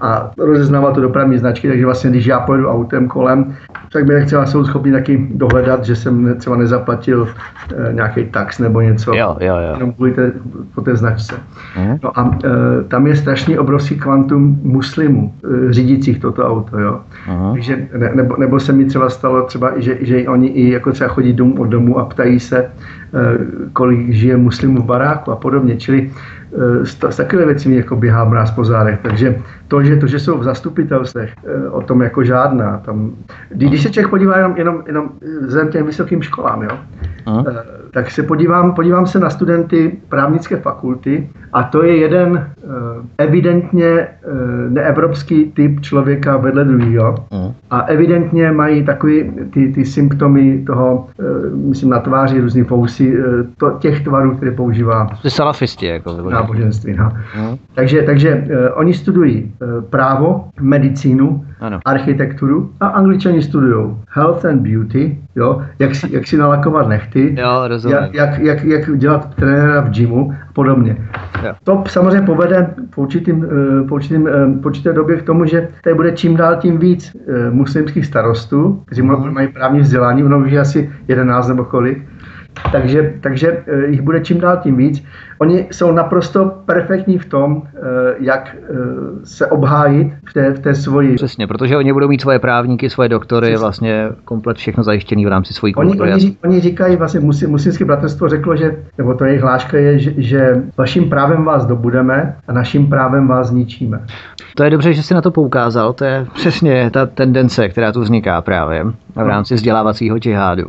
a rozeznává to dopravní značky, takže vlastně když já pojedu autem kolem, tak by nechcela jsou schopni taky dohledat, že jsem třeba nezaplatil e, nějaký tax nebo něco, jo, jo, jo. Jenom kvůli té, po té značce. Mm. No a e, tam je strašný obrovský kvantum muslimů e, řídících toto auto, jo. Mm. Takže, ne, nebo, nebo se mi třeba stalo třeba, že, že oni i jako třeba chodí domů od domu a ptají se, e, kolik žije muslimů v baráku a podobně, čili s takovými věcmi jako běhá mráz po zádech. Takže to, že, to, že jsou v zastupitelstvech, o tom jako žádná. Tam, když se Čech podívá jenom, jenom, jenom vzhledem těm vysokým školám, jo, uh-huh. tak se podívám, podívám se na studenty právnické fakulty a to je jeden evidentně neevropský typ člověka vedle druhého. Uh-huh. A evidentně mají takový ty, ty symptomy toho, myslím, na tváři různý fousy, to, těch tvarů, které používá. Ty salafisti, jako vyloženě. Náboženství, no. Mm. Takže, takže eh, oni studují eh, právo, medicínu, ano. architekturu a Angličani studují health and beauty, jo, jak si, jak si nalakovat nechty, jo, jak, jak, jak, jak dělat trenéra v gymu a podobně. Jo. To samozřejmě povede v určitým, eh, určitým, eh, určité době k tomu, že tady bude čím dál tím víc eh, muslimských starostů, kteří mm. mají právní vzdělání, ono už je asi jedenáct nebo kolik. Takže, takže jich bude čím dál tím víc. Oni jsou naprosto perfektní v tom, jak se obhájit v té, v té svoji... Přesně, protože oni budou mít svoje právníky, svoje doktory, Přesně. vlastně komplet všechno zajištěný v rámci svojí kultury. Oni, oni, oni říkají, vlastně muslimské bratrstvo řeklo, že, nebo to jejich hláška je, že, že vaším právem vás dobudeme a naším právem vás zničíme. To je dobře, že jsi na to poukázal, to je přesně ta tendence, která tu vzniká právě v rámci vzdělávacího džihádu.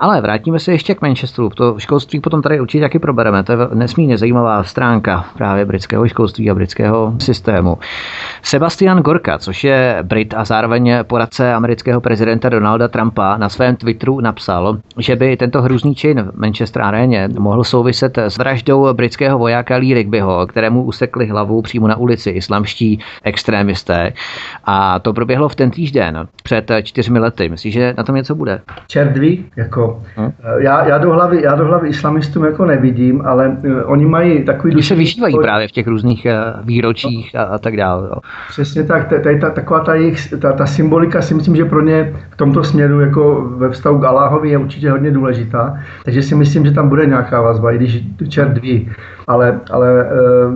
Ale vrátíme se ještě k Manchesteru. To školství potom tady určitě taky probereme. To je nesmírně zajímavá stránka právě britského školství a britského systému. Sebastian Gorka, což je Brit a zároveň poradce amerického prezidenta Donalda Trumpa, na svém Twitteru napsal, že by tento hrůzný čin v Manchester Areně mohl souviset s vraždou britského vojáka Lee Rigbyho, kterému usekli hlavu přímo na ulici islamští extrémisté. A to proběhlo v ten týžden před čtyřmi lety. Myslíš, že na tom něco bude? Čertví, jako Hmm? Já, já, do hlavy, já do hlavy islamistům jako nevidím, ale uh, oni mají takový... Když se vyšívají spoj... právě v těch různých uh, výročích no. a, a tak dále. No. Přesně tak, tady ta, taková ta, jejich, ta, ta symbolika si myslím, že pro ně v tomto směru jako ve vztahu k Alláhovi je určitě hodně důležitá, takže si myslím, že tam bude nějaká vazba, i když čert ví, ale... ale uh,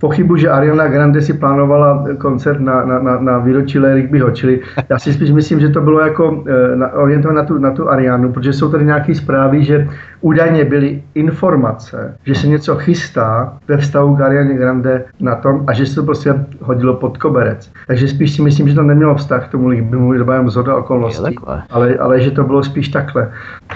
pochybu, že Ariana Grande si plánovala koncert na, na, na, na výročí Rigbyho, čili já si spíš myslím, že to bylo jako na, orientované na tu, na tu Arianu, protože jsou tady nějaké zprávy, že údajně byly informace, že se něco chystá ve vztahu k Ariane Grande na tom a že se to prostě hodilo pod koberec. Takže spíš si myslím, že to nemělo vztah k tomu Rigbymu, že byla jen zhoda okolností, ale, ale že to bylo spíš takhle.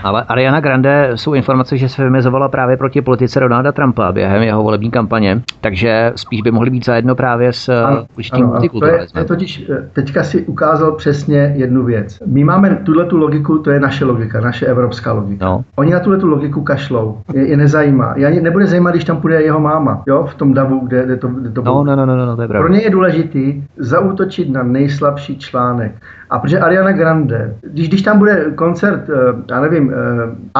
Ale Ariana Grande jsou informace, že se vymezovala právě proti politice Donalda Trumpa během jeho volební kampaně, takže spíš by mohly být zajedno právě s určitým multikulturalismem. To je totiž, teďka si ukázal přesně jednu věc. My máme tuhletu logiku, to je naše logika, naše evropská logika. No. Oni na tuhletu logiku kašlou, je, je nezajímá. Já nebude zajímat, když tam půjde jeho máma, jo, v tom davu, kde, kde to, kde to no, no, no, no, no, to je pravda. Pro ně je důležitý zaútočit na nejslabší článek. A protože Ariana Grande, když, když tam bude koncert, já nevím,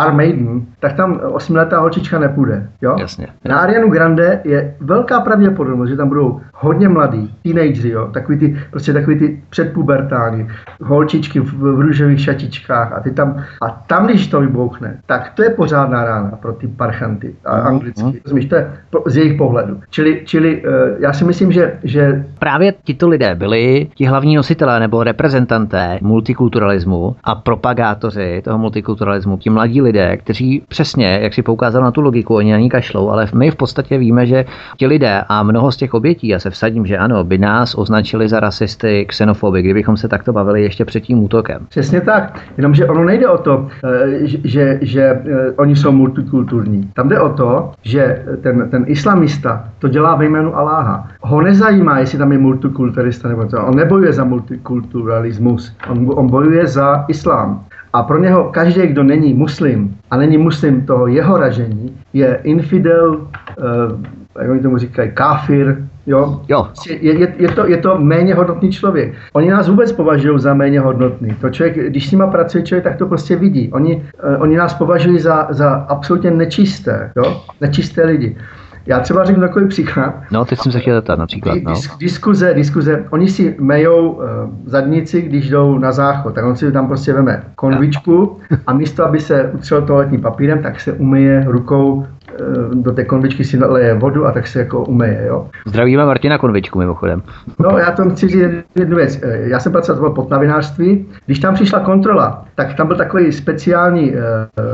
Iron Maiden, tak tam osmiletá holčička nepůjde, jo? Jasně. Na Arianu Grande je velká pravděpodobnost, že tam budou hodně mladí, teenageři, jo? Takový ty, prostě takový ty předpubertáni, holčičky v, v růžových šatičkách a ty tam, a tam, když to vybouchne, tak to je pořádná rána pro ty parchanty a anglicky, mm-hmm. rozumíš, to je z jejich pohledu. Čili, čili já si myslím, že, že... Právě tito lidé byli ti hlavní nositelé nebo reprezentanti multikulturalismu a propagátoři toho multikulturalismu, ti mladí lidé, kteří přesně, jak si poukázal na tu logiku, oni na ní kašlou, ale my v podstatě víme, že ti lidé a mnoho z těch obětí, já se vsadím, že ano, by nás označili za rasisty, xenofoby, kdybychom se takto bavili ještě před tím útokem. Přesně tak, jenomže ono nejde o to, že, že, že oni jsou multikulturní. Tam jde o to, že ten, ten islamista to dělá ve jménu Alláha. Ho nezajímá, jestli tam je multikulturista nebo to. On nebojuje za multikulturalismus. On, on bojuje za islám. A pro něho každý, kdo není muslim a není muslim toho jeho ražení, je infidel, eh, jak oni tomu říkají, káfir, jo? Jo. Je, je, je, to, je to méně hodnotný člověk. Oni nás vůbec považují za méně hodnotný. To člověk, když s nima pracuje člověk, tak to prostě vidí. Oni, eh, oni nás považují za, za absolutně nečisté, jo? Nečisté lidi. Já třeba řeknu takový příklad. No, teď jsem se chtěl zeptat například, no. Dis- diskuze, diskuze. Oni si mejou uh, zadnici, když jdou na záchod, tak on si tam prostě veme konvičku a místo, aby se utřel toaletním papírem, tak se umyje rukou, do té konvičky si naleje vodu a tak se jako umeje, jo. Zdravíme Martina Konvičku mimochodem. No, já tam chci říct jednu věc. Já jsem pracoval v potravinářství. Když tam přišla kontrola, tak tam byl takový speciální uh,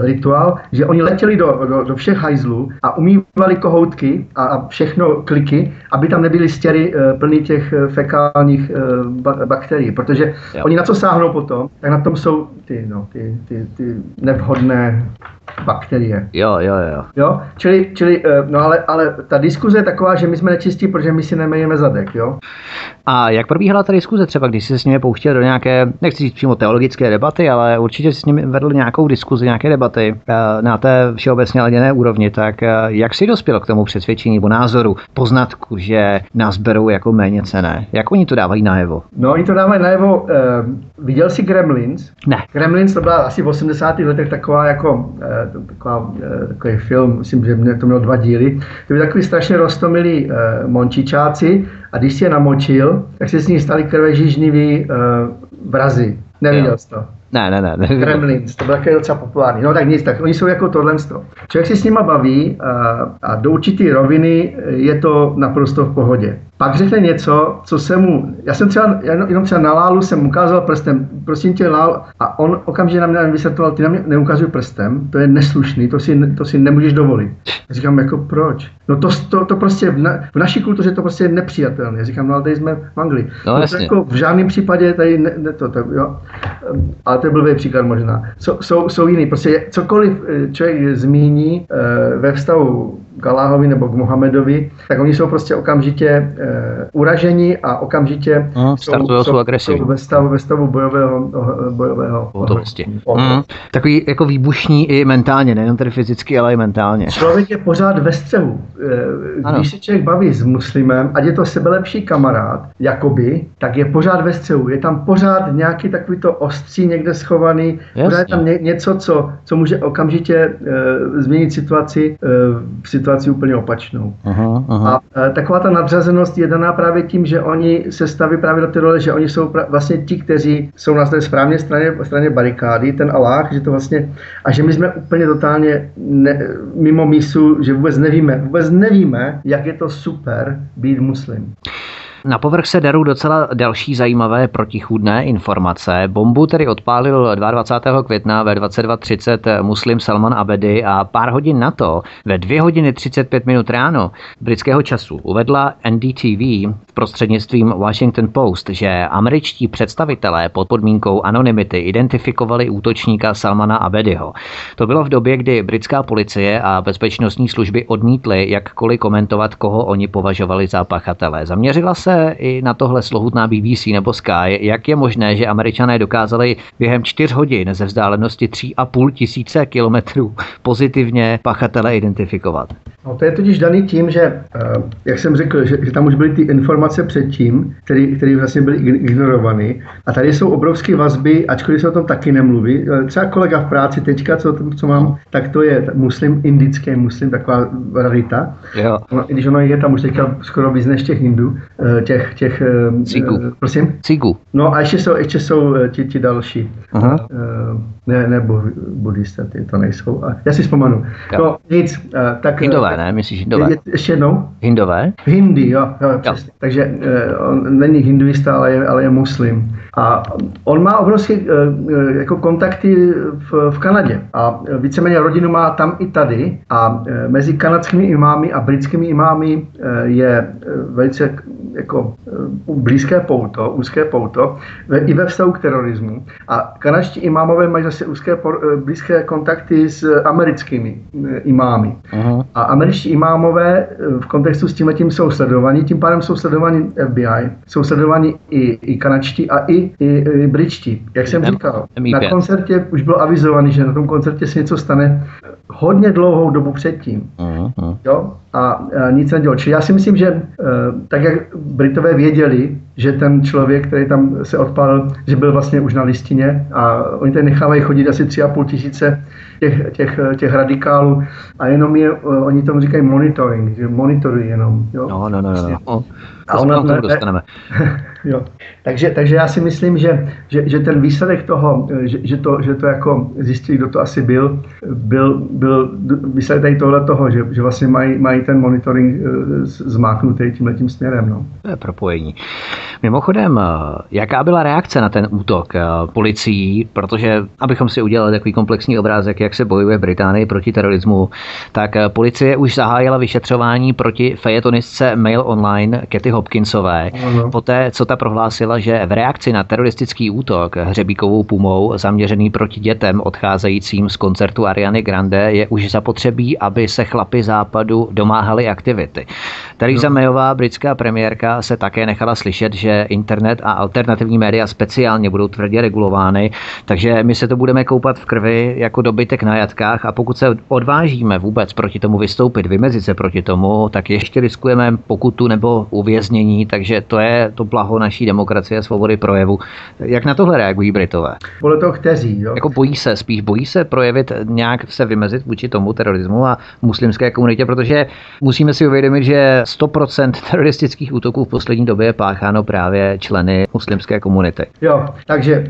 rituál, že oni letěli do, do, do všech hajzlů a umývali kohoutky a, a všechno kliky, aby tam nebyly stěry uh, plný těch fekálních uh, ba- bakterií, protože jo. Oni na co sáhnou potom, tak na tom jsou ty, no, ty, ty, ty nevhodné bakterie. Jo, jo, jo. Jo? Čili, čili, no ale, ale ta diskuze je taková, že my jsme nečistí, protože my si nemejeme zadek, jo? A jak probíhala ta diskuze třeba, když jsi s nimi pouštěl do nějaké, nechci říct přímo teologické debaty, ale určitě jsi s nimi vedl nějakou diskuzi, nějaké debaty na té všeobecně laděné úrovni, tak jak jsi dospěl k tomu přesvědčení nebo názoru, poznatku, že nás berou jako méně cenné? Jak oni to dávají najevo? No, oni to dávají najevo, eh, viděl jsi Gremlins? Ne. Gremlins to byla asi v osmdesátých letech taková jako, eh, taková, eh, takový film, myslím, že mě to mělo dva díly, to byli takový strašně roztomilí eh, mončičáci a když si je namočil, tak se s ní stali krvežižniví eh, vrazi. Neviděl jsi to? Ne, ne, ne. ne. Gremlins, to byl také docela populární. No tak nic, tak oni jsou jako tohle sto. Člověk si s nima baví a, a do určitý roviny je to naprosto v pohodě. Pak řekne něco, co se mu, já jsem třeba, jenom třeba na Lálu jsem ukázal prstem, prosím tě Lál, a on okamžitě na mě vysvětloval, ty na mě neukazuj prstem, to je neslušný, to si, to si nemůžeš dovolit. Já říkám, jako proč? No to, to, to prostě, v, na, v naší kultuře to prostě je nepřijatelné. Já říkám, no ale tady jsme v Anglii. No, no, to jako v žádném případě tady ne, ne to, to, jo. Ale to je blbý příklad možná. So, jsou, jsou jiný, prostě cokoliv člověk zmíní e, ve vztahu k Alláhovi nebo k Mohamedovi, tak oni jsou prostě okamžitě e, uraženi a okamžitě mm, jsou, jsou agresivní. Ve stavu, ve stavu bojového, bojového mm. Takový jako výbušní i mentálně, nejen tedy fyzicky, ale i mentálně. Člověk je pořád ve střehu. E, když ano. se člověk baví s muslimem, ať je to sebelepší kamarád, jakoby, tak je pořád ve střehu. Je tam pořád nějaký takovýto ostří někde schovaný, pořád je tam ně, něco, co, co může okamžitě e, změnit situaci e, situaci úplně opačnou. Aha, aha. A e, taková ta nadřazenost je daná právě tím, že oni se staví právě do té role, že oni jsou pra, vlastně ti, kteří jsou na té správné straně, straně barikády, ten Alláh, že to vlastně, a že my jsme úplně totálně ne, mimo mísu, že vůbec nevíme, vůbec nevíme, jak je to super být muslim. Na povrch se darou docela další zajímavé protichůdné informace. Bombu tedy odpálil dvacátého druhého května ve dvacet dva třicet muslim Salman Abedi a pár hodin na to, ve dvě hodiny třicet pět minut ráno britského času, uvedla N D T V prostřednictvím Washington Post, že američtí představitelé pod podmínkou anonymity identifikovali útočníka Salmana Abediho. To bylo v době, kdy britská policie a bezpečnostní služby odmítly jakkoliv komentovat, koho oni považovali za pachatele. Zaměřila se i na tohle slovutná B B C nebo Sky, jak je možné, že Američané dokázali během čtyř hodin ze vzdálenosti tři a půl tisíce kilometrů pozitivně pachatele identifikovat. No, to je totiž daný tím, že, jak jsem řekl, že, že tam už byly ty informace předtím, které vlastně byly ignorovány. A tady jsou obrovské vazby, ačkoliv se o tom taky nemluví. Třeba kolega v práci teďka, co, co mám, tak to je muslim, indický muslim, taková rarita. Jo. No, když ono je tam už teďka skoro víc než těch Hindů, těch, těch, Cígu. Prosím? Cígu. No a ještě jsou, ještě jsou ti, ti další. Aha. Ne, ne buddhisté, ty to nejsou. Já si vzpomenu. Jo. No nic. Tak, Hindové, ne? Myslíš Hindové? Je, ještě jednou? Hindové? Hindi, jo. jo, jo. Takže on není hinduista, ale je, ale je muslim. A on má obrovské jako kontakty v, v Kanadě. A víceméně rodinu má tam i tady. A mezi kanadskými imámy a britskými imámy je velice jako blízké pouto, úzké pouto, i ve vztahu k terorismu. A kanadští imámové mají zase úzké, blízké kontakty s americkými imámy. Aha. A američtí imámové v kontextu s tímhletím jsou sledovaní, tím pádem jsou sledovaní F B I, jsou sledovaní i, i kanadští a i, i, i britští. Jak jsem říkal, na koncertě už bylo avizovaný, že na tom koncertě se něco stane hodně dlouhou dobu předtím. Aha. Jo? A nic nedělo. Či já si myslím, že tak, jak Britové věděli, že ten člověk, který tam se odpálil, že byl vlastně už na listině a oni tady nechávají chodit asi tři a půl tisíce těch, těch, těch radikálů a jenom je, oni tomu říkají monitoring, že monitorují jenom. Jo? No, no, no, no. no. A ona, ne, dostaneme. Jo. Takže, takže já si myslím, že, že, že ten výsledek toho, že, že, to, že to jako zjistili, kdo to asi byl, byl, byl výsledek tady tohle toho, že, že vlastně mají, mají ten monitoring zmáknutý tímhletím směrem. No. To je propojení. Mimochodem, jaká byla reakce na ten útok policií, protože abychom si udělali takový komplexní obrázek, jak se bojuje v Británii proti terorismu, tak policie už zahájila vyšetřování proti fejetonistce Mail Online Katie Hopkinsové, ano. Poté, co ta prohlásila, že v reakci na teroristický útok hřebíkovou pumou zaměřený proti dětem odcházejícím z koncertu Ariany Grande je už zapotřebí, aby se chlapi západu domáhali aktivity. Theresa Mayová, britská premiérka, se také nechala slyšet, že internet a alternativní média speciálně budou tvrdě regulovány, takže my se to budeme koupat v krvi jako dobytek na jatkách a pokud se odvážíme vůbec proti tomu vystoupit, vymezit se proti tomu, tak ještě riskujeme pokutu nebo uvěznění, takže to je to blaho naší demokracie a svobody projevu. Jak na tohle reagují Britové? Podle toho kteří, jo? Jako bojí se, spíš bojí se projevit, nějak se vymezit vůči tomu terorismu a muslimské komunitě, protože musíme si uvědomit, že sto procent teroristických útoků v poslední době je pácháno právě členy muslimské komunity. Jo, takže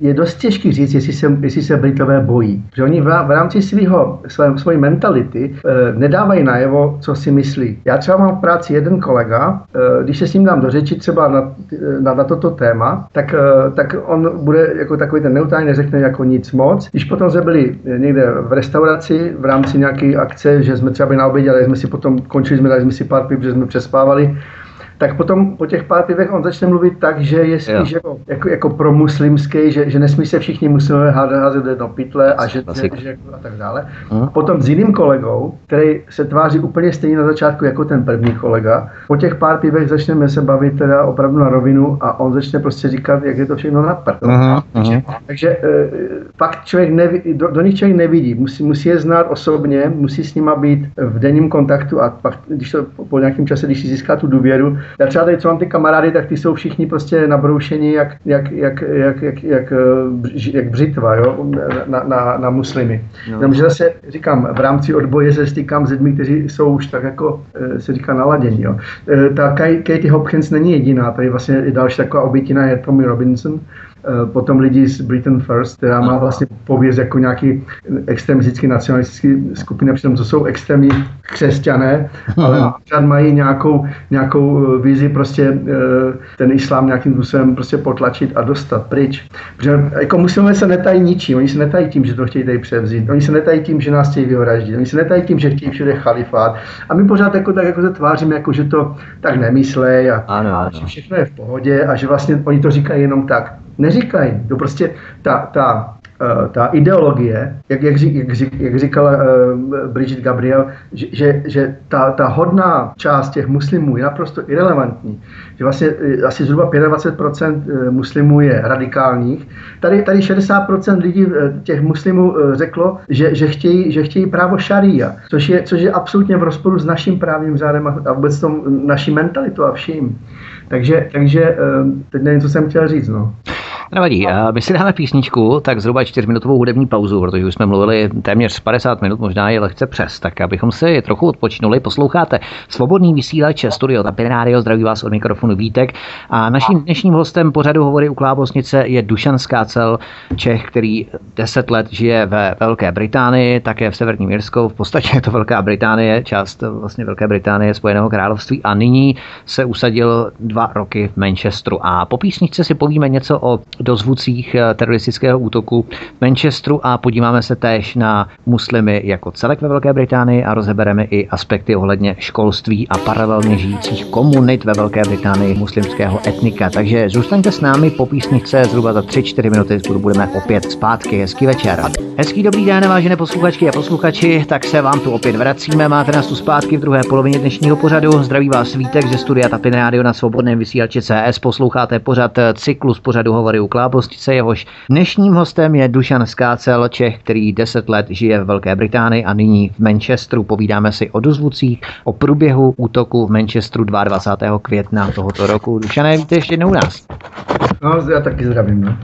je dost těžký říct, jestli se, jestli se Britové bojí. Že oni v rámci svýho, své, svojí mentality nedávají najevo, co si myslí. Já třeba mám v práci jeden kolega, když se s ním dám do řeči třeba na, na, na toto téma, tak, tak on bude jako takový ten neutrální, neřekne jako nic moc. Když potom jsme byli někde v restauraci v rámci nějaké akce, že jsme třeba byli na obědě, ale jsme si potom končili, jsme dali jsme si pár pip, že jsme přespávali, tak potom po těch pár pivech on začne mluvit tak, že je spíš jako, jako, jako promuslimský, že, že nesmí se všichni muslimové házet do pytle a, že, že, že, a tak dále. A potom s jiným kolegou, který se tváří úplně stejně na začátku jako ten první kolega, po těch pár pivech začneme se bavit teda opravdu na rovinu a on začne prostě říkat, jak je to všechno na prd. Takže, takže e, fakt člověk nevi, do, do nich člověk nevidí, musí, musí je znát osobně, musí s nima být v denním kontaktu a pak, když to po nějakém čase, když si získá tu důvěru. Já třeba tady, co mám ty kamarády, tak ty jsou všichni prostě nabroušení jak, jak, jak, jak, jak, jak, jak břitva, jo, na, na, na muslimy. Takže no. Zase, říkám, v rámci odboje se stýkám s lidmi, kteří jsou už tak jako, se říká, naladění, jo. Ta Katie Hopkins není jediná, tady vlastně je další taková obětina je Tommy Robinson, potom lidi z Britain First, která má vlastně pověst jako nějaký extremistický nacionalistický skupina, přitom to jsou extrémní křesťané, ale mají nějakou, nějakou vizi prostě ten islám nějakým způsobem prostě potlačit a dostat pryč. Protože jako musíme se netají ničím, oni se netají tím, že to chtějí tady převzít, oni se netají tím, že nás chtějí vyvraždit, oni se netají tím, že chtějí všude chalifát a my pořád jako tak jako se tváříme, jako že to tak nemyslej a, ano, ano. a že všechno je v pohodě a že vlastně oni to říkají jenom tak. Neříkají, to prostě ta, ta, uh, ta ideologie, jak, jak, jak, jak říkala uh, Brigitte Gabriel, že, že, že ta, ta hodná část těch muslimů je naprosto irelevantní, že vlastně asi zhruba dvacet pět procent muslimů je radikálních. Tady, tady šedesát procent lidí těch muslimů řeklo, že, že, chtějí, že chtějí právo šaría, což je, což je absolutně v rozporu s naším právním řádem a vůbec tom naší mentalitou a vším. Takže, takže teď nevím, co jsem chtěl říct, no. Nevadí, my si dáme písničku, tak zhruba čtyřminutovou hudební pauzu, protože už jsme mluvili téměř padesát minut, možná je lehce přes, tak abychom si trochu odpočinuli. Posloucháte Svobodný vysílač, studio Tapin-radio, zdraví vás od mikrofonu Vítek a naším dnešním hostem pořadu Hovory u klávesnice je Dušan Skácel, Čech, který deset let žije ve Velké Británii, také v Severním Irsku, v podstatě je to Velká Británie, část vlastně Velké Británie, Spojeného království a nyní se usadil dva roky v Manchesteru a po písničce si povíme něco o dozvucích teroristického útoku v Manchesteru a podíváme se též na muslimy jako celek ve Velké Británii a rozebereme i aspekty ohledně školství a paralelně žijících komunit ve Velké Británii muslimského etnika. Takže zůstaňte s námi, po písničce zhruba za tři čtyři minuty budeme opět zpátky. Hezký večer. Hezký dobrý den, vážené posluchačky a posluchači, tak se vám tu opět vracíme. Máte nás tu zpátky v druhé polovině dnešního pořadu. Zdraví vás Vítek ze studia Tapin-radio na svobodném vysílači C S. Posloucháte pořad cyklus pořadu Hovory u Klápostice, jehož dnešním hostem je Dušan Skácel, Čech, který deset let žije v Velké Británii a nyní v Manchesteru. Povídáme si o dozvucích, o průběhu útoku v Manchesteru dvacátého druhého května tohoto roku. Dušane, víte ještě jednou u nás. No, já taky zdravím, no.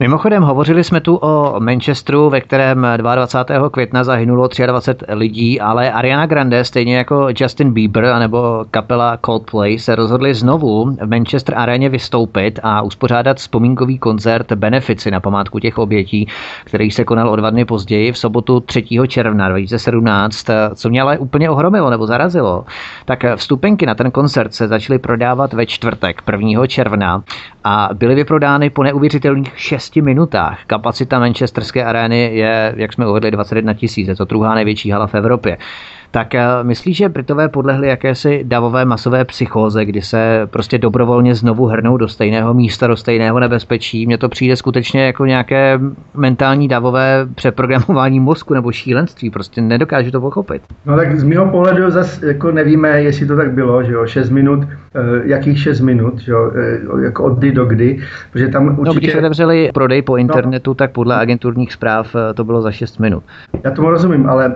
Mimochodem, hovořili jsme tu o Manchesteru, ve kterém dvacátého druhého května zahynulo dvacet tři lidí, ale Ariana Grande, stejně jako Justin Bieber nebo kapela Coldplay, se rozhodli znovu v Manchester Areně vystoupit a uspořádat vzpomínkový koncert benefici na památku těch obětí, který se konal o dva dny později, v sobotu třetího června dva tisíce sedmnáct, co mě ale úplně ohromilo nebo zarazilo. Tak vstupenky na ten koncert se začaly prodávat ve čtvrtek prvního června a byly vyprodány po neuvěřitelných šesti minutách. Kapacita manchesterské arény je, jak jsme uvedli, dvacet jedna tisíc. Je to druhá největší hala v Evropě. Tak myslíš, že Britové podlehli jakési davové masové psychóze, kdy se prostě dobrovolně znovu hrnou do stejného místa, do stejného nebezpečí? Mně to přijde skutečně jako nějaké mentální davové přeprogramování mozku nebo šílenství. Prostě nedokážu to pochopit. No tak z mého pohledu zase jako nevíme, jestli to tak bylo, že jo, šest minut, jakých šest minut, že jo, jako od kdy do kdy, protože tam určitě... No, když otevřeli prodej po internetu, no, tak podle agenturních zpráv to bylo za šest minut. Já tomu rozumím, ale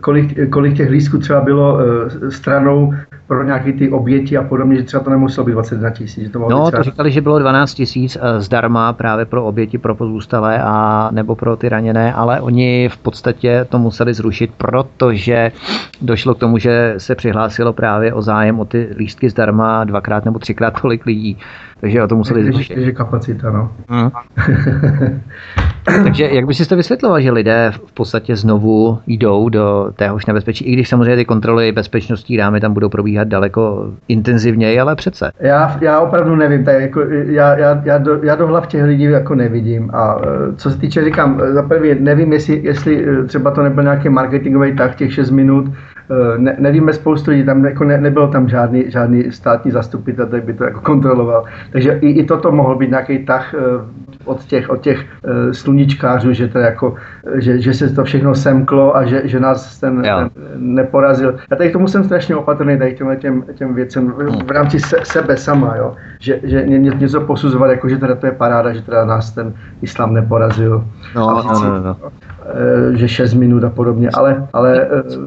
kolik, kolik těch lístků třeba bylo e, stranou pro nějaké ty oběti a podobně, že třeba to nemuselo být dvacet dva tisíc. No, to říkali, že bylo dvanáct tisíc e, zdarma právě pro oběti, pro pozůstalé a nebo pro ty raněné, ale oni v podstatě to museli zrušit, protože došlo k tomu, že se přihlásilo právě o zájem o ty lístky zdarma dvakrát nebo třikrát tolik lidí. Takže o to museli když, zrušit. Takže kapacita, no. Mm. Takže jak by si to vysvětloval, že lidé v podstatě znovu jdou do téhož nebezpečí, i když samozřejmě ty kontroly bezpečnostní rámy tam budou probíhat daleko intenzivněji, ale přece. Já, já opravdu nevím, tak jako já, já, já, do, já do hlav těch lidí jako nevidím a co se týče, říkám, za první nevím, jestli, jestli třeba to nebyl nějaký marketingový tah těch šest minut, ne, nevíme spoustu lidí, tam jako ne, nebylo tam žádný, žádný státní zastupitel, který by to jako kontroloval, takže i, i toto mohl být nějaký tah od těch, od těch sluníčkářů, že, to jako, že, že se to všechno semklo a že, že nás ten, ten neporazil. Já tady k tomu jsem strašně opatrný, tady těm, těm, těm věcem v rámci se, sebe sama, jo? Že, že něco posuzovat, jako že teda to je paráda, že teda nás ten islám neporazil. No, a věcí, no, no. Že šest minut a podobně, ale, ale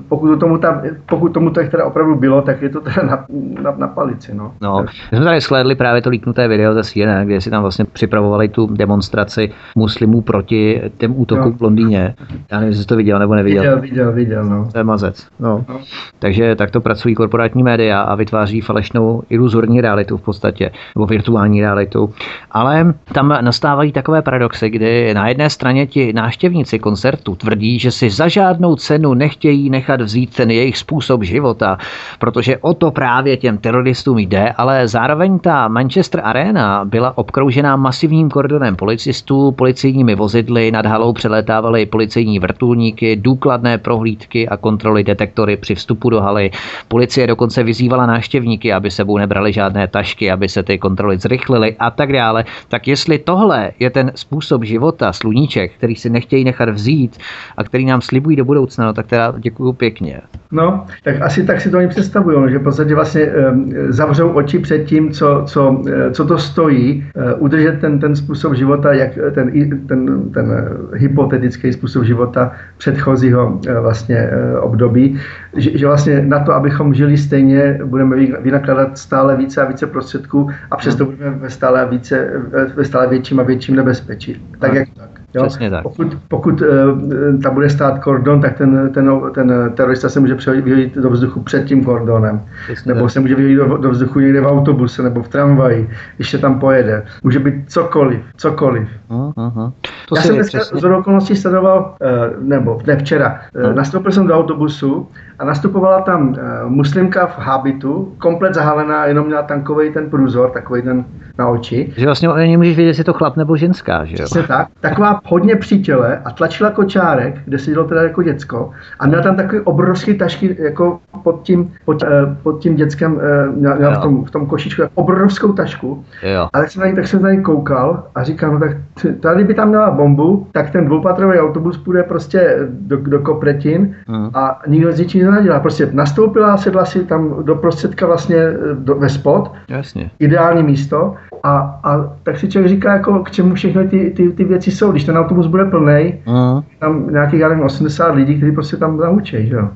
pokud tomu tam, pokud tomu tak teda opravdu bylo, tak je to teda na, na, na palici, no. No, my jsme tady shlédli právě to líknuté video ze C N N, kde si tam vlastně připravovali tu demonstraci muslimů proti těm útokům, no, v Londýně. Já nevím, jestli to viděl nebo neviděl. Viděl, viděl, viděl, no. To je mazec, no. no. Takže takto pracují korporátní média a vytváří falešnou iluzorní realitu v podstatě, nebo virtuální realitu. Ale tam nastávají takové paradoxy, kdy na jedné straně ti návštěvníci koncertu tvrdí, že si za žádnou cenu nechtějí nechat vzít ten jejich způsob života, protože o to právě těm teroristům jde, ale zároveň ta Manchester Arena byla obkroužená masivním kordonem policistů, policejními vozidly, nad halou přelétávaly policejní vrtulníky, důkladné prohlídky a kontroly detektory při vstupu do haly. Policie dokonce vyzývala návštěvníky, aby sebou nebrali žádné tašky, aby se ty kontroly zrychlily a tak dále. Tak jestli tohle je ten způsob života sluníček, který si nechtějí nechat vzít a který nám slibují do budoucna, no, tak teda děkuju pěkně. No, tak asi tak si to oni představují, no, že v podstatě vlastně e, zavřou oči před tím, co, co, e, co to stojí, e, udržet ten, ten způsob života, jak ten, ten, ten hypotetický způsob života předchozího e, vlastně e, období, že, že vlastně na to, abychom žili stejně, budeme vynakládat stále více a více prostředků a přesto budeme ve stále, více, ve stále větším a větším nebezpečí. Tak no, jak tak. Jo? tak. Pokud, pokud e, tam bude stát kordon, tak ten, ten, ten terorista se může vyhodit do vzduchu před tím kordonem. Přesně nebo tak. Se může vyhodit do, do vzduchu někde v autobuse nebo v tramvaji, když se tam pojede. Může být cokoliv, cokoliv. Uh, uh, to Já jsem dneska z okolností sledoval, e, nebo ne včera, uh. nastoupil jsem do autobusu a nastupovala tam muslimka v hábitu, komplet zahalená, jenom měla tankovej ten průzor, takovej ten na oči. Že vlastně oni nemůžeš vědět, jestli to chlap nebo ženská, že jo? Přesně tak. Taková hodně přítěle a tlačila kočárek, kde sedělo teda jako děcko a měla tam takový obrovský tašky jako pod tím, pod, pod tím děckem, měla, měla v, tom, v tom košičku obrovskou tašku. Jo. A tak jsem, tady, tak jsem tady koukal a říkal, no tak tady by tam měla bombu, tak ten dvoupatrový autobus půjde prostě do, do Kopretin hmm. a nikdo z ničím nenadělá. Prostě nastoupila, sedla si tam do prostředka vlastně do, ve spod. Jasně. Ideální místo. A, a tak si člověk říká, jako, k čemu všechny ty, ty, ty věci jsou, když ten autobus bude plnej, mm. tam nějakých nevím, osmdesát lidí, kteří prostě tam zahučejí, že jo.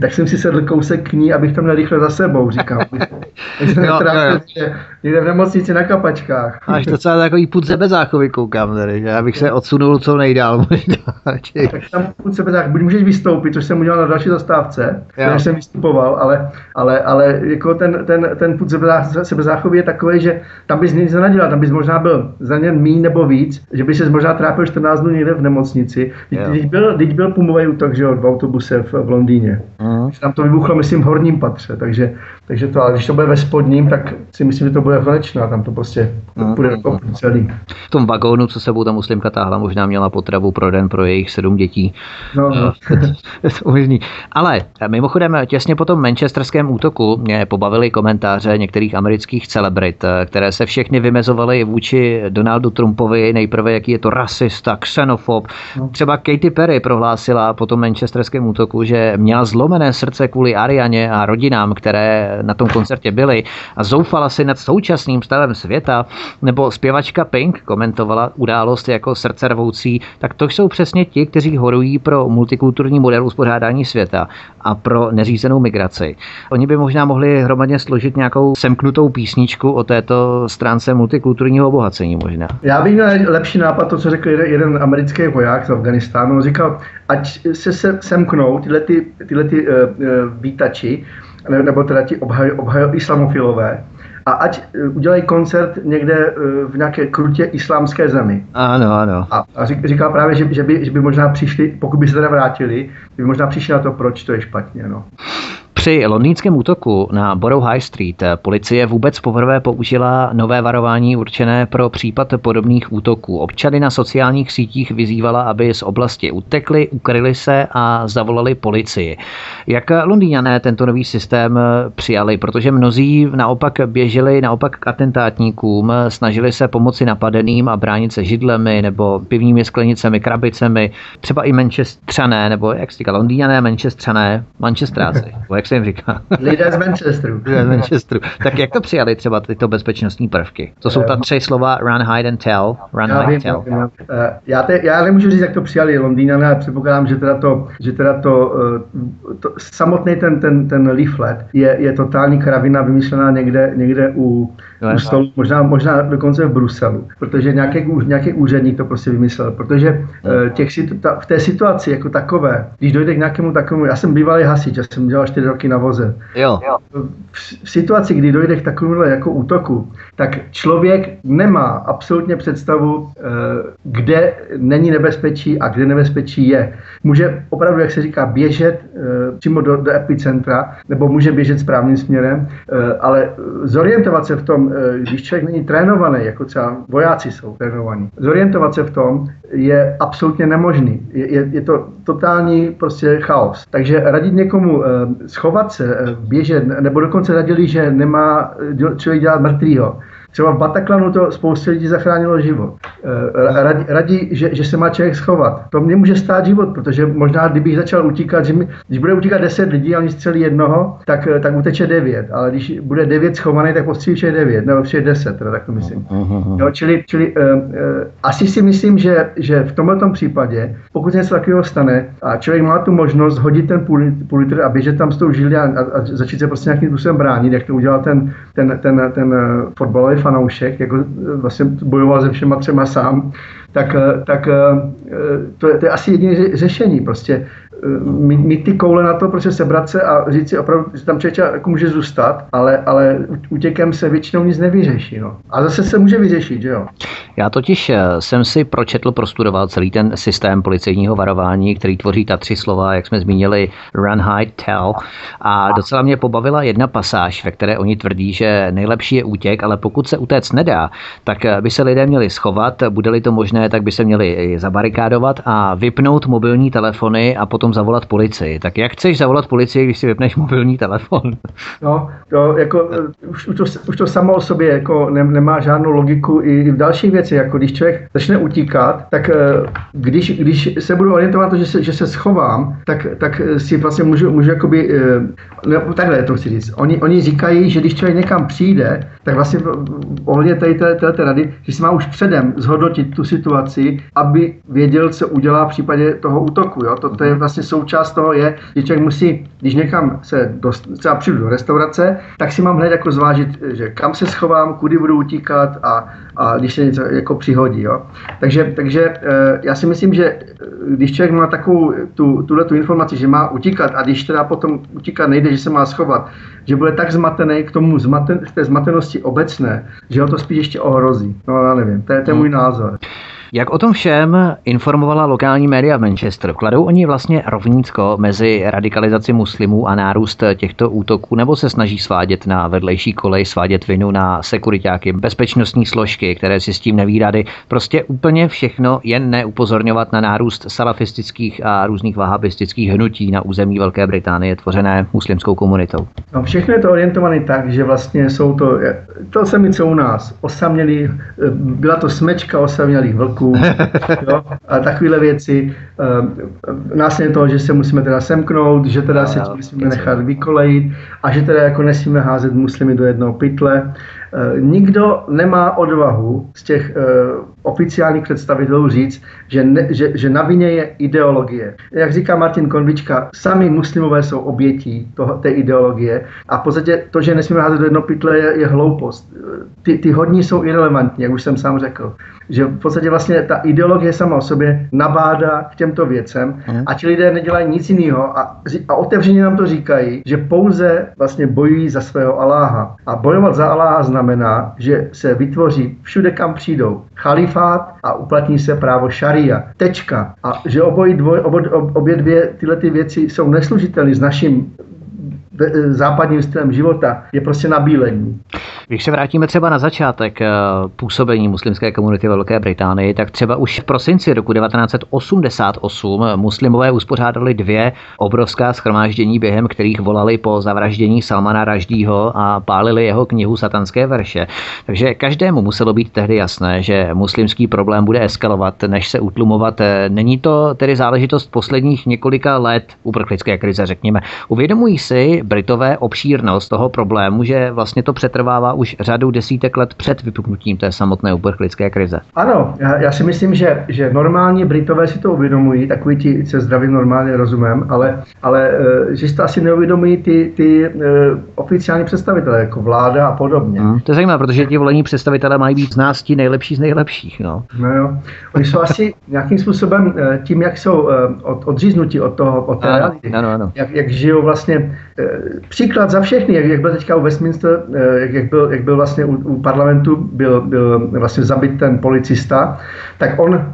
Tak jsem si sedl kousek k ní, abych tam nerychle za sebou, říkám. Jsem no, trápil, no, no. Někde v nemocnici na kapačkách. Až docela takový pud sebezáchovy koukám tady, že abych se odsunul co nejdál možná. Tak tam pud sebezáchovy, buď můžeš vystoupit, což jsem udělal na další zastávce, když jsem vystupoval, ale, ale, ale jako ten, ten, ten pud sebezáchovy je takový, že tam bys nic nenadělal, tam bys možná byl za ně míň nebo víc, že by se možná trápil čtrnáct dnů někde v nemocnici. Teď byl, byl pumový útok, že jo, v autobuse v, v Londýně. Mm. Tam to vybuchlo, myslím, v horním patře, takže, takže to, ale když to bude ve spodním, tak si myslím, že to bude konečná, tam to prostě mm. půjde do kopru celý. V tom vagónu, co sebou ta muslimka táhla, možná měla potravu pro den pro jejich sedm dětí. No, no. Ale mimochodem, těsně po tom manchesterském útoku mě pobavily komentáře některých amerických celebrit, které se všechny vymezovaly vůči Donaldu Trumpovi, nejprve jaký je to rasista, xenofob. Třeba Katy Perry prohlásila po tom manchesterském útoku, že měla zlomené srdce kvůli Arianě a rodinám, které na tom koncertě byly, a zoufala si nad současným stavem světa. Nebo zpěvačka Pink komentovala událost jako srdcervoucí. Tak to jsou přesně ti, kteří horují pro multikulturní model uspořádání světa a pro neřízenou migraci. Oni by možná mohli hromadně složit nějakou semknutou písničku o této stránce multikulturního obohacení možná. Já bych měl lepší nápad, to, co řekl jeden americký voják z Afganistánu. On říkal, ať se, se semknou tyhle, ty, tyhle ty, uh, vítači, nebo teda ti obhaj, obhaj, islamofilové, a ať udělají koncert někde v nějaké krutě islámské zemi. Ano, ano. A, a říkal právě, že, že, by, že by možná přišli, pokud by se teda vrátili, by možná přišli na to, proč to je špatně, no. Při londýnském útoku na Borough High Street policie vůbec poprvé použila nové varování určené pro případ podobných útoků. Občany na sociálních sítích vyzývala, aby z oblasti utekli, ukryli se a zavolali policii. Jak Londýňané tento nový systém přijali? Protože mnozí naopak běželi naopak k atentátníkům, snažili se pomoci napadeným a bránit se židlemi nebo pivními sklenicemi, krabicemi. Třeba i Manchesteřané, nebo jak se říká, Londýňané, Manchesteřané, Manchesteráci. Jim říká. Lidé z Manchesteru. Lidé z Manchesteru. Tak jak to přijali třeba tyto bezpečnostní prvky? To jsou ta tři slova run, hide and tell. Run, já, hide, vím, tell. Vím, já, te, já nemůžu říct, jak to přijali Londýňané, ale předpokládám, že teda to, že teda to, to samotný ten, ten, ten leaflet je, je totální kravina vymyšlená někde, někde u, u stolu, možná, možná dokonce v Bruselu, protože nějaký, nějaký úředník to prostě vymyslel, protože těch, ta, v té situaci jako takové, když dojde k nějakému takovému, já jsem bývalý hasič, já jsem dělal čtyři roky na voze. Jo. V situaci, kdy dojde k takovému jako útoku, tak člověk nemá absolutně představu, kde není nebezpečí a kde nebezpečí je. Může opravdu, jak se říká, běžet přímo do, do epicentra, nebo může běžet správným směrem, ale zorientovat se v tom, když člověk není trénovaný, jako třeba vojáci jsou trénovaní, zorientovat se v tom je absolutně nemožný. Je, je, je to totální prostě chaos. Takže radit někomu schovat se, běžet, nebo dokonce radili, že nemá člověk dělat mrtvýho. Třeba v Bataklanu to spoustě lidí zachránilo život. Radí, radí že, že se má člověk schovat. To mě může stát život, protože možná, kdybych začal utíkat, že mi, když bude utíkat deset lidí a oni střelí jednoho, tak, tak uteče devět. Ale když bude devět schovaný, tak postřílí vše devět, nebo vše deset, teda tak to myslím. Jo, čili čili uh, uh, asi si myslím, že, že v tomhletom případě, pokud se něco takového stane a člověk má tu možnost hodit ten půl, půl litr a běžet tam s tou žilí a, a začít se prostě nějakým způsobem bránit, jak to udělal ten, ten, ten, ten uh, fotbalový fanoušek, jako vlastně bojoval se všema třema sám, tak, tak to, je, to je asi jediné řešení. Prostě mít, mít ty koule na to, prostě sebrat se a říct si opravdu, že tam člověk jako může zůstat, ale, ale útěkem se většinou nic nevyřeší. No. A zase se může vyřešit, že jo? Já totiž jsem si pročetl, prostudoval celý ten systém policejního varování, který tvoří ta tři slova, jak jsme zmínili, run, hide, tell. A docela mě pobavila jedna pasáž, ve které oni tvrdí, že nejlepší je útěk, ale pokud se utéct nedá, tak by se lidé měli schovat, bude-li to možné, tak by se měli zabarikádovat a vypnout mobilní telefony a potom zavolat policii. Tak jak chceš zavolat policii, když si vypneš mobilní telefon? No, to jako už, už, to, už to samo o sobě jako ne, nemá žádnou logiku i v další věci, jako když člověk začne utíkat, tak když, když se budu orientovat to, že se, že se schovám, tak, tak si vlastně můžu, můžu jakoby, ne, takhle to chci říct. Oni, oni říkají, že když člověk někam přijde, tak vlastně ohledně tady této rady, že si má už předem zhodnotit tu situaci, aby věděl, co udělá v případě toho útoku. Jo? To, to je vlastně součást toho je, že člověk musí, když někam se dost, třeba přijdu do restaurace, tak si mám hned jako zvážit, že kam se schovám, kudy budu utíkat a, a když se něco jako přihodí. Jo? Takže, takže já si myslím, že když člověk má takovou tu, tuhletu informaci, že má utíkat a když teda potom utíkat nejde, že se má schovat, že bude tak zmatený k tomu zmaten, k té zmatenosti obecné, že ho to spíš ještě ohrozí. No já nevím, to je, to je můj názor. Jak o tom všem informovala lokální média v Manchesteru? Kladou oni vlastně rovnítko mezi radikalizací muslimů a nárůst těchto útoků, nebo se snaží svádět na vedlejší kolej, svádět vinu na sekuritáky, bezpečnostní složky, které si s tím neví rady? Prostě úplně všechno, jen neupozorňovat na nárůst salafistických a různých vahabistických hnutí na území Velké Británie tvořené muslimskou komunitou. No, všechno je to orientované tak, že vlastně jsou to, to se mi co u nás, osamělí, byla to smečka osamělých vlků, jo, a takovéhle věci. Následně toho, že se musíme teda semknout, že teda no, se tím musíme nechat vykolejit a že teda jako nesmíme házet muslimy do jednoho pytle. Nikdo nemá odvahu z těch uh, oficiálních představitelů říct, že, ne, že, že na vině je ideologie. Jak říká Martin Konvička, sami muslimové jsou obětí toho, té ideologie a v podstatě to, že nesmíme házet do jednoho pytle, je, je hloupost. Ty, ty hodní jsou irelevantní, jak už jsem sám řekl. Že v podstatě vlastně ta ideologie sama o sobě nabádá k těmto věcem hmm. a ti lidé nedělají nic jiného a, a otevřeně nám to říkají, že pouze vlastně bojují za svého Aláha. A bojovat za Aláha znamená znamená, že se vytvoří všude, kam přijdou, chalifát a uplatní se právo šaria. Tečka. A že obojí dvoj, obo, obě dvě tyhle ty věci jsou neslužitelné s naším západním stylem života, je prostě nabílení. Když se vrátíme třeba na začátek působení muslimské komunity ve Velké Británii, tak třeba už v prosinci roku devatenáct set osmdesát osm muslimové uspořádali dvě obrovská shromáždění, během kterých volali po zavraždění Salmana Rašdího a pálili jeho knihu Satanské verše. Takže každému muselo být tehdy jasné, že muslimský problém bude eskalovat, než se utlumovat. Není to tedy záležitost posledních několika let uprchlické krize, řekněme. Uvědomují si Britové obšírnost toho problému, že vlastně to přetrvává už řadu desítek let před vypuknutím té samotné uprchlické krize. Ano, já, já si myslím, že, že normální Britové si to uvědomují, takový ti se zdravým normálně rozumem, ale, ale že si to asi neuvědomují ty, ty uh, oficiální představitelé, jako vláda a podobně. Hmm, to je zajímavé, protože ti volení představitelé mají být z nás ti nejlepší z nejlepších. No, no jo. Oni jsou asi nějakým způsobem tím, jak jsou od, odříznutí od toho, od té reality, ano, ano. Jak, jak žijou vlastně. Příklad za všechny, jak, jak byl teďka u Westminster, jak, jak, byl, jak byl vlastně u, u parlamentu, byl, byl vlastně zabit ten policista, tak on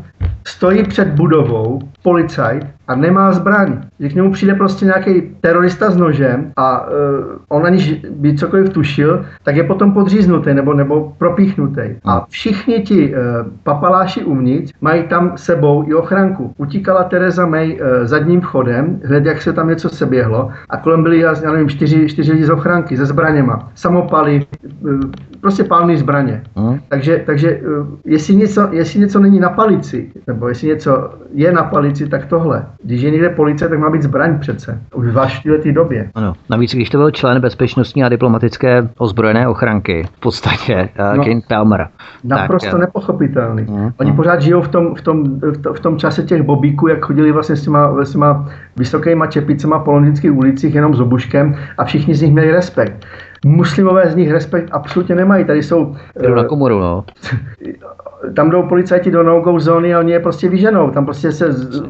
stojí před budovou, policajt, a nemá zbraň. Když k němu přijde prostě nějaký terorista s nožem a uh, on aniž by cokoliv tušil, tak je potom podříznutý nebo, nebo propíchnutý. A všichni ti uh, papaláši uvnitř mají tam sebou i ochranku. Utíkala Theresa May uh, zadním vchodem, hned jak se tam něco seběhlo a kolem byli, já nevím, čtyři, čtyři lidi z ochranky, se zbraněma. Samopaly, uh, prostě pálný zbraně. Hmm. Takže, takže uh, jestli, něco, jestli něco není na palici, nebo jestli něco je na palici, tak tohle. Když je někde policie, tak má být zbraň přece. Už v dvacetileté době. Ano. Navíc, když to byl člen bezpečnostní a diplomatické ozbrojené ochranky, v podstatě uh, King no, Palmer. Naprosto tak, nepochopitelný. Mm, Oni mm. pořád žijou v tom, v, tom, v tom čase těch bobíků, jak chodili vlastně s těma, s těma vysokýma čepicema po londýnských ulicích jenom s obuškem a všichni z nich měli respekt. Muslimové z nich respekt absolutně nemají. Tady jsou... Jdou na komoru, no. Tam jdou policajti do no-go zóny a oni je prostě vyženou. Tam prostě se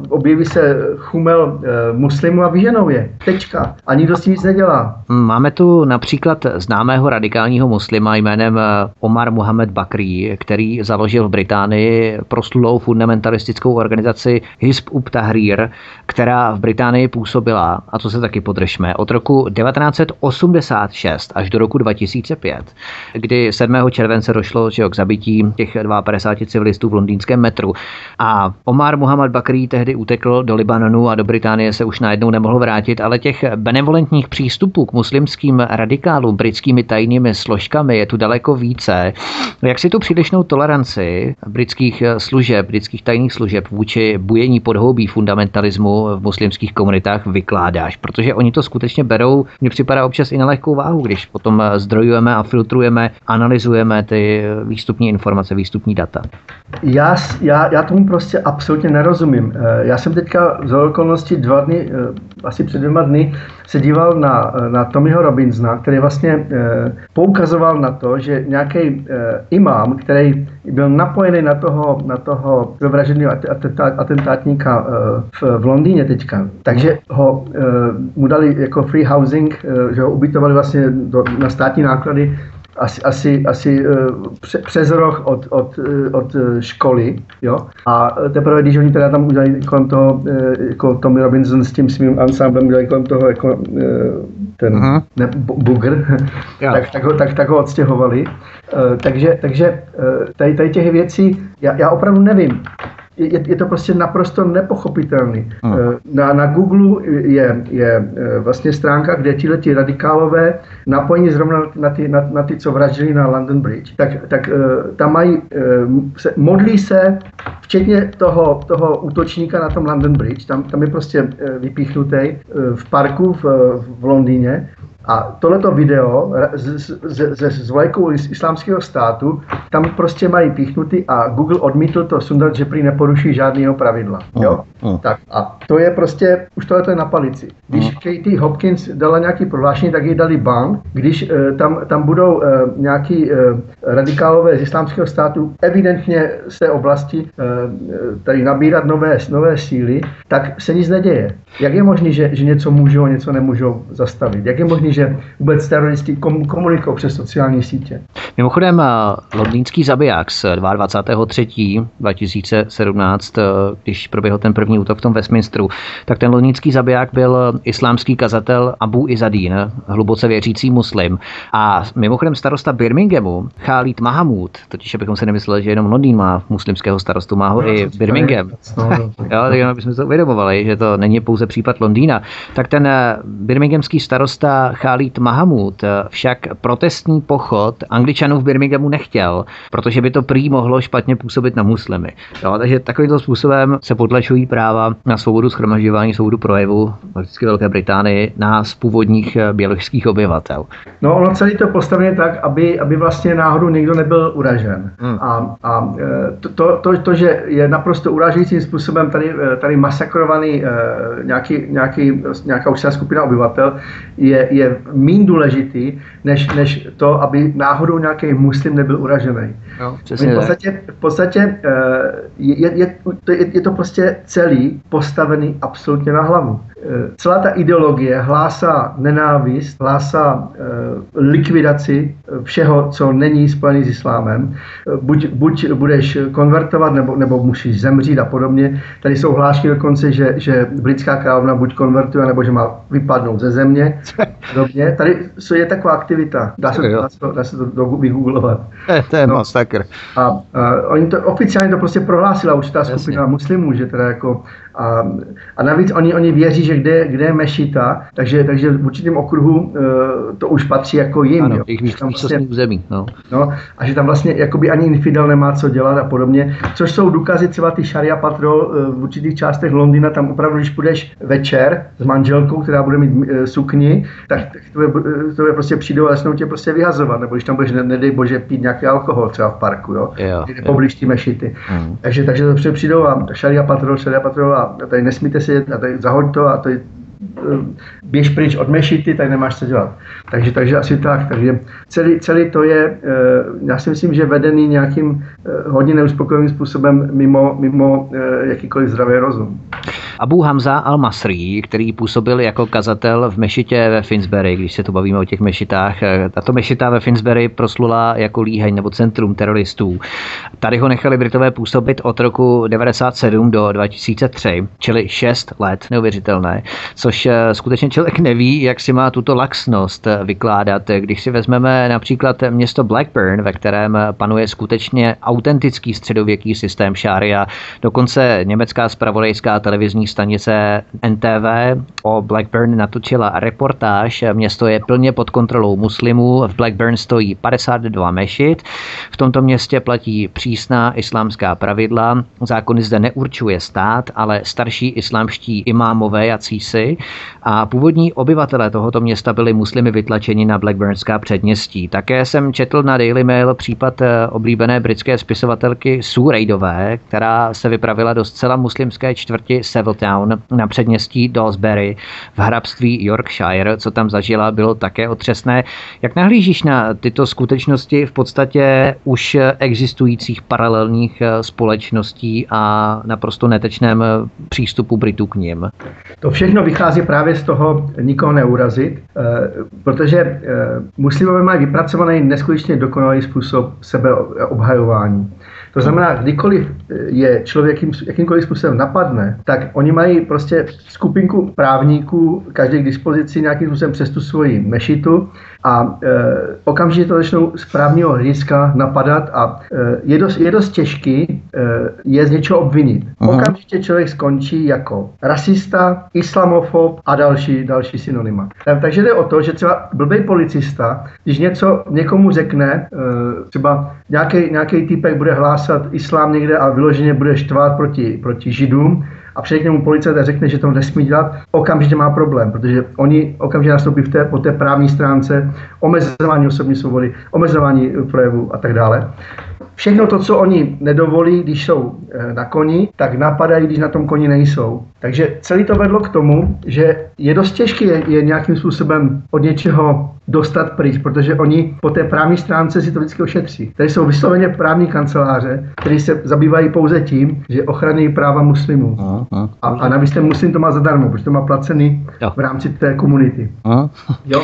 objeví se chumel muslimů a vyženou je. Tečka. A nikdo s tím nic nedělá. Máme tu například známého radikálního muslima jménem Omar Muhammad Bakri, který založil v Británii proslulou fundamentalistickou organizaci Hizb ut Tahrir, která v Británii působila, a to se taky podržme, od roku devatenáct set osmdesát šest až do roku dva tisíce pět, kdy sedmého července došlo k zabití těch padesát dva civilistů v londýnském metru. A Omar Muhammad Bakri tehdy utekl do Libanonu a do Británie se už najednou nemohl vrátit, ale těch benevolentních přístupů k muslimským radikálům britskými tajnými složkami je tu daleko více. Jak si tu přílišnou toleranci britských služeb, britských tajných služeb vůči bujení podhoubí fundamentalismu v muslimských komunitách vykládáš? Protože oni to skutečně berou, mně připadá občas i na lehkou váhu, když potom zdrojujeme a filtrujeme, analyzujeme ty výstupní informace, výstupní data. Já, já, já tomu prostě absolutně nerozumím. Já jsem teďka za okolnosti dva dny, asi před dvěma dny, se díval na, na Tommyho Robbinsona, který vlastně poukazoval na to, že nějaký imám, který byl napojený na toho, na toho vraženého atentátníka v, v Londýně teďka. Takže ho, mu dali jako free housing, že ho ubytovali vlastně do, na státní náklady asi, asi, asi přes roh od, od, od školy, jo. A teprve, když oni teda tam udělali kolem toho, jako Tommy Robinson s tím svým ansámblem udělali kolem toho, jako ten ne, bugr, yeah. tak, tak, ho, tak, tak ho odstěhovali. Takže, takže tady, tady těch věcí, já, já opravdu nevím. Je, je to prostě naprosto nepochopitelný. Hmm. Na, na Google je, je vlastně stránka, kde tihleti radikálové napojení zrovna na ty, na, na ty co vraždili na London Bridge. Tak, tak tam mají, se, modlí se, včetně toho, toho útočníka na tom London Bridge, tam, tam je prostě vypíchnutý v parku v, v Londýně. A tohleto video s vlajkou Islámského státu, tam prostě mají píchnutý a Google odmítl to sundat, že prý neporuší žádného pravidla. Jo? Mm, mm. Tak a to je prostě, už tohleto je na palici. Když mm. Katie Hopkins dala nějaký prohlášení, tak jí dali ban. Když eh, tam, tam budou eh, nějaký eh, radikálové z Islámského státu evidentně z té oblasti eh, tady nabírat nové, nové síly, tak se nic neděje. Jak je možný, že, že něco můžou, něco nemůžou zastavit? Jak je možný, že vůbec teroristi komunikují přes sociální sítě? Mimochodem, londýnský zabiják z dvacátého třetího dva tisíce sedmnáct, když proběhl ten první útok v tom Westminsteru, tak ten londýnský zabiják byl islámský kazatel Abu Izzadín, hluboce věřící muslim. A mimochodem starosta Birminghamu, Khalid Mahmood, totiž abychom se nemysleli, že jenom Londýn má muslimského starostu, má ho no, i Birmingham. Tak jenom bychom se uvědomovali, že to není pouze případ Londýna. Tak ten birminghamský starosta Khalid Mahmood však protestní pochod Angličanů v Birminghamu nechtěl, protože by to prý mohlo špatně působit na muslimy. Jo, takže takovýmto způsobem se potlačují práva na svobodu shromažďování, svobodu projevu vždycky Velké Británii nás původních běložských obyvatel. No ono celý to postavené tak, aby, aby vlastně náhodou někdo nebyl uražen. Hmm. A, a to, to, to, to, že je naprosto uražujícím způsobem tady, tady masakrovaný nějaký, nějaký, nějaká určitá skupina obyvatel, je, je je méně důležitý, než, než to, aby náhodou nějaký muslim nebyl uražený. No, v podstatě, v podstatě je, je, je, je to prostě celý postavený absolutně na hlavu. Celá ta ideologie hlásá nenávist, hlásá likvidaci všeho, co není spojený s islámem. Buď, buď budeš konvertovat, nebo, nebo musíš zemřít a podobně. Tady jsou hlášky dokonce, že, že britská královna buď konvertuje, nebo že má vypadnout ze země. Dobře, tady je taková aktivita. Dá se, dá se, dá se to vygooglovat. To je masakr. A, a oni to oficiálně to prostě prohlásila určitá skupina muslimů, že teda jako a, a navíc oni, oni věří, že kde, kde je mešita, takže, takže v určitém okruhu uh, to už patří jako jim. Ano, jejich místnostní území. No. No, a že tam vlastně jakoby ani infidel nemá co dělat a podobně, což jsou důkazy třeba ty šaria patrol uh, v určitých částech Londýna, tam opravdu, když půjdeš večer s manželkou, která bude mít uh, sukni, tak to je, to je prostě přijdou a začnou tě prostě vyhazovat, nebo když tam budeš, nedej bože, pít nějaký alkohol třeba v parku, jo, jo, jo. Poblíž ty mešity. Mm. Takže, takže to přijdou a šaria patrol, šaria patrol a tady nesmíte sedět a tady zahoď to a tady běž pryč od mešity, tak nemáš co dělat. Takže, takže asi tak. Takže celý, celý to je, já si myslím, že vedený nějakým hodně neuspokojivým způsobem mimo, mimo jakýkoliv zdravý rozum. Abu Hamza al-Masri, který působil jako kazatel v mešitě ve Finsbury, když se tu bavíme o těch mešitách, tato mešita ve Finsbury proslula jako líheň nebo centrum teroristů. Tady ho nechali Britové působit od roku devadesát sedm do dva tisíce tři, čili šest let, neuvěřitelné, což skutečně člověk neví, jak si má tuto laxnost vykládat. Když si vezmeme například město Blackburn, ve kterém panuje skutečně autentický středověký systém šária, dokonce německá zpravodajská televizní stanice N T V o Blackburn natočila reportáž. Město je plně pod kontrolou muslimů, v Blackburn stojí padesát dva mešit, v tomto městě platí přísná islámská pravidla, zákony zde neurčuje stát, ale starší islámští imámové a císi, a původní obyvatelé tohoto města byli muslimy vytlačeni na Blackburnská předměstí. Také jsem četl na Daily Mail případ oblíbené britské spisovatelky Sue Raidové, která se vypravila do zcela muslimské čtvrti Town na předměstí Dolsbury v hrabství Yorkshire. Co tam zažila, bylo také otřesné. Jak nahlížíš na tyto skutečnosti v podstatě už existujících paralelních společností a naprosto netečném přístupu Britů k nim? To všechno vychází právě z toho nikoho neurazit, protože muslimové mají vypracovaný neskutečně dokonalý způsob sebeobhajování. To znamená, kdykoliv je člověk jakýmkoliv způsobem napadne, tak oni mají prostě skupinku právníků, každý k dispozici nějakým způsobem přes tu svoji mešitu, a e, okamžitě to začnou z právního hlediska napadat a e, je, dost, je dost těžký e, je z něčeho obvinit. Aha. Okamžitě člověk skončí jako rasista, islamofob a další, další synonyma. Takže jde o to, že třeba blbej policista, když něco někomu řekne, e, třeba nějaký, nějaký týpek bude hlásat islám někde a vyloženě bude štvát proti, proti židům, a přijde k němu policajt a řekne, že to nesmí dělat, okamžitě má problém, protože oni okamžitě nastoupí v té, po té právní stránce omezování osobní svobody, omezování projevu a tak dále. Všechno to, co oni nedovolí, když jsou na koni, tak napadají, když na tom koni nejsou. Takže celý to vedlo k tomu, že je dost těžké je, je nějakým způsobem od něčeho dostat pryč, protože oni po té právní stránce si to vždycky ošetří. Tady jsou vysloveně právní kanceláře, které se zabývají pouze tím, že ochraňují práva muslimů. A, a, a, a navíc ten muslim to má zadarmo, protože to má placený jo. v rámci té komunity. A. Jo.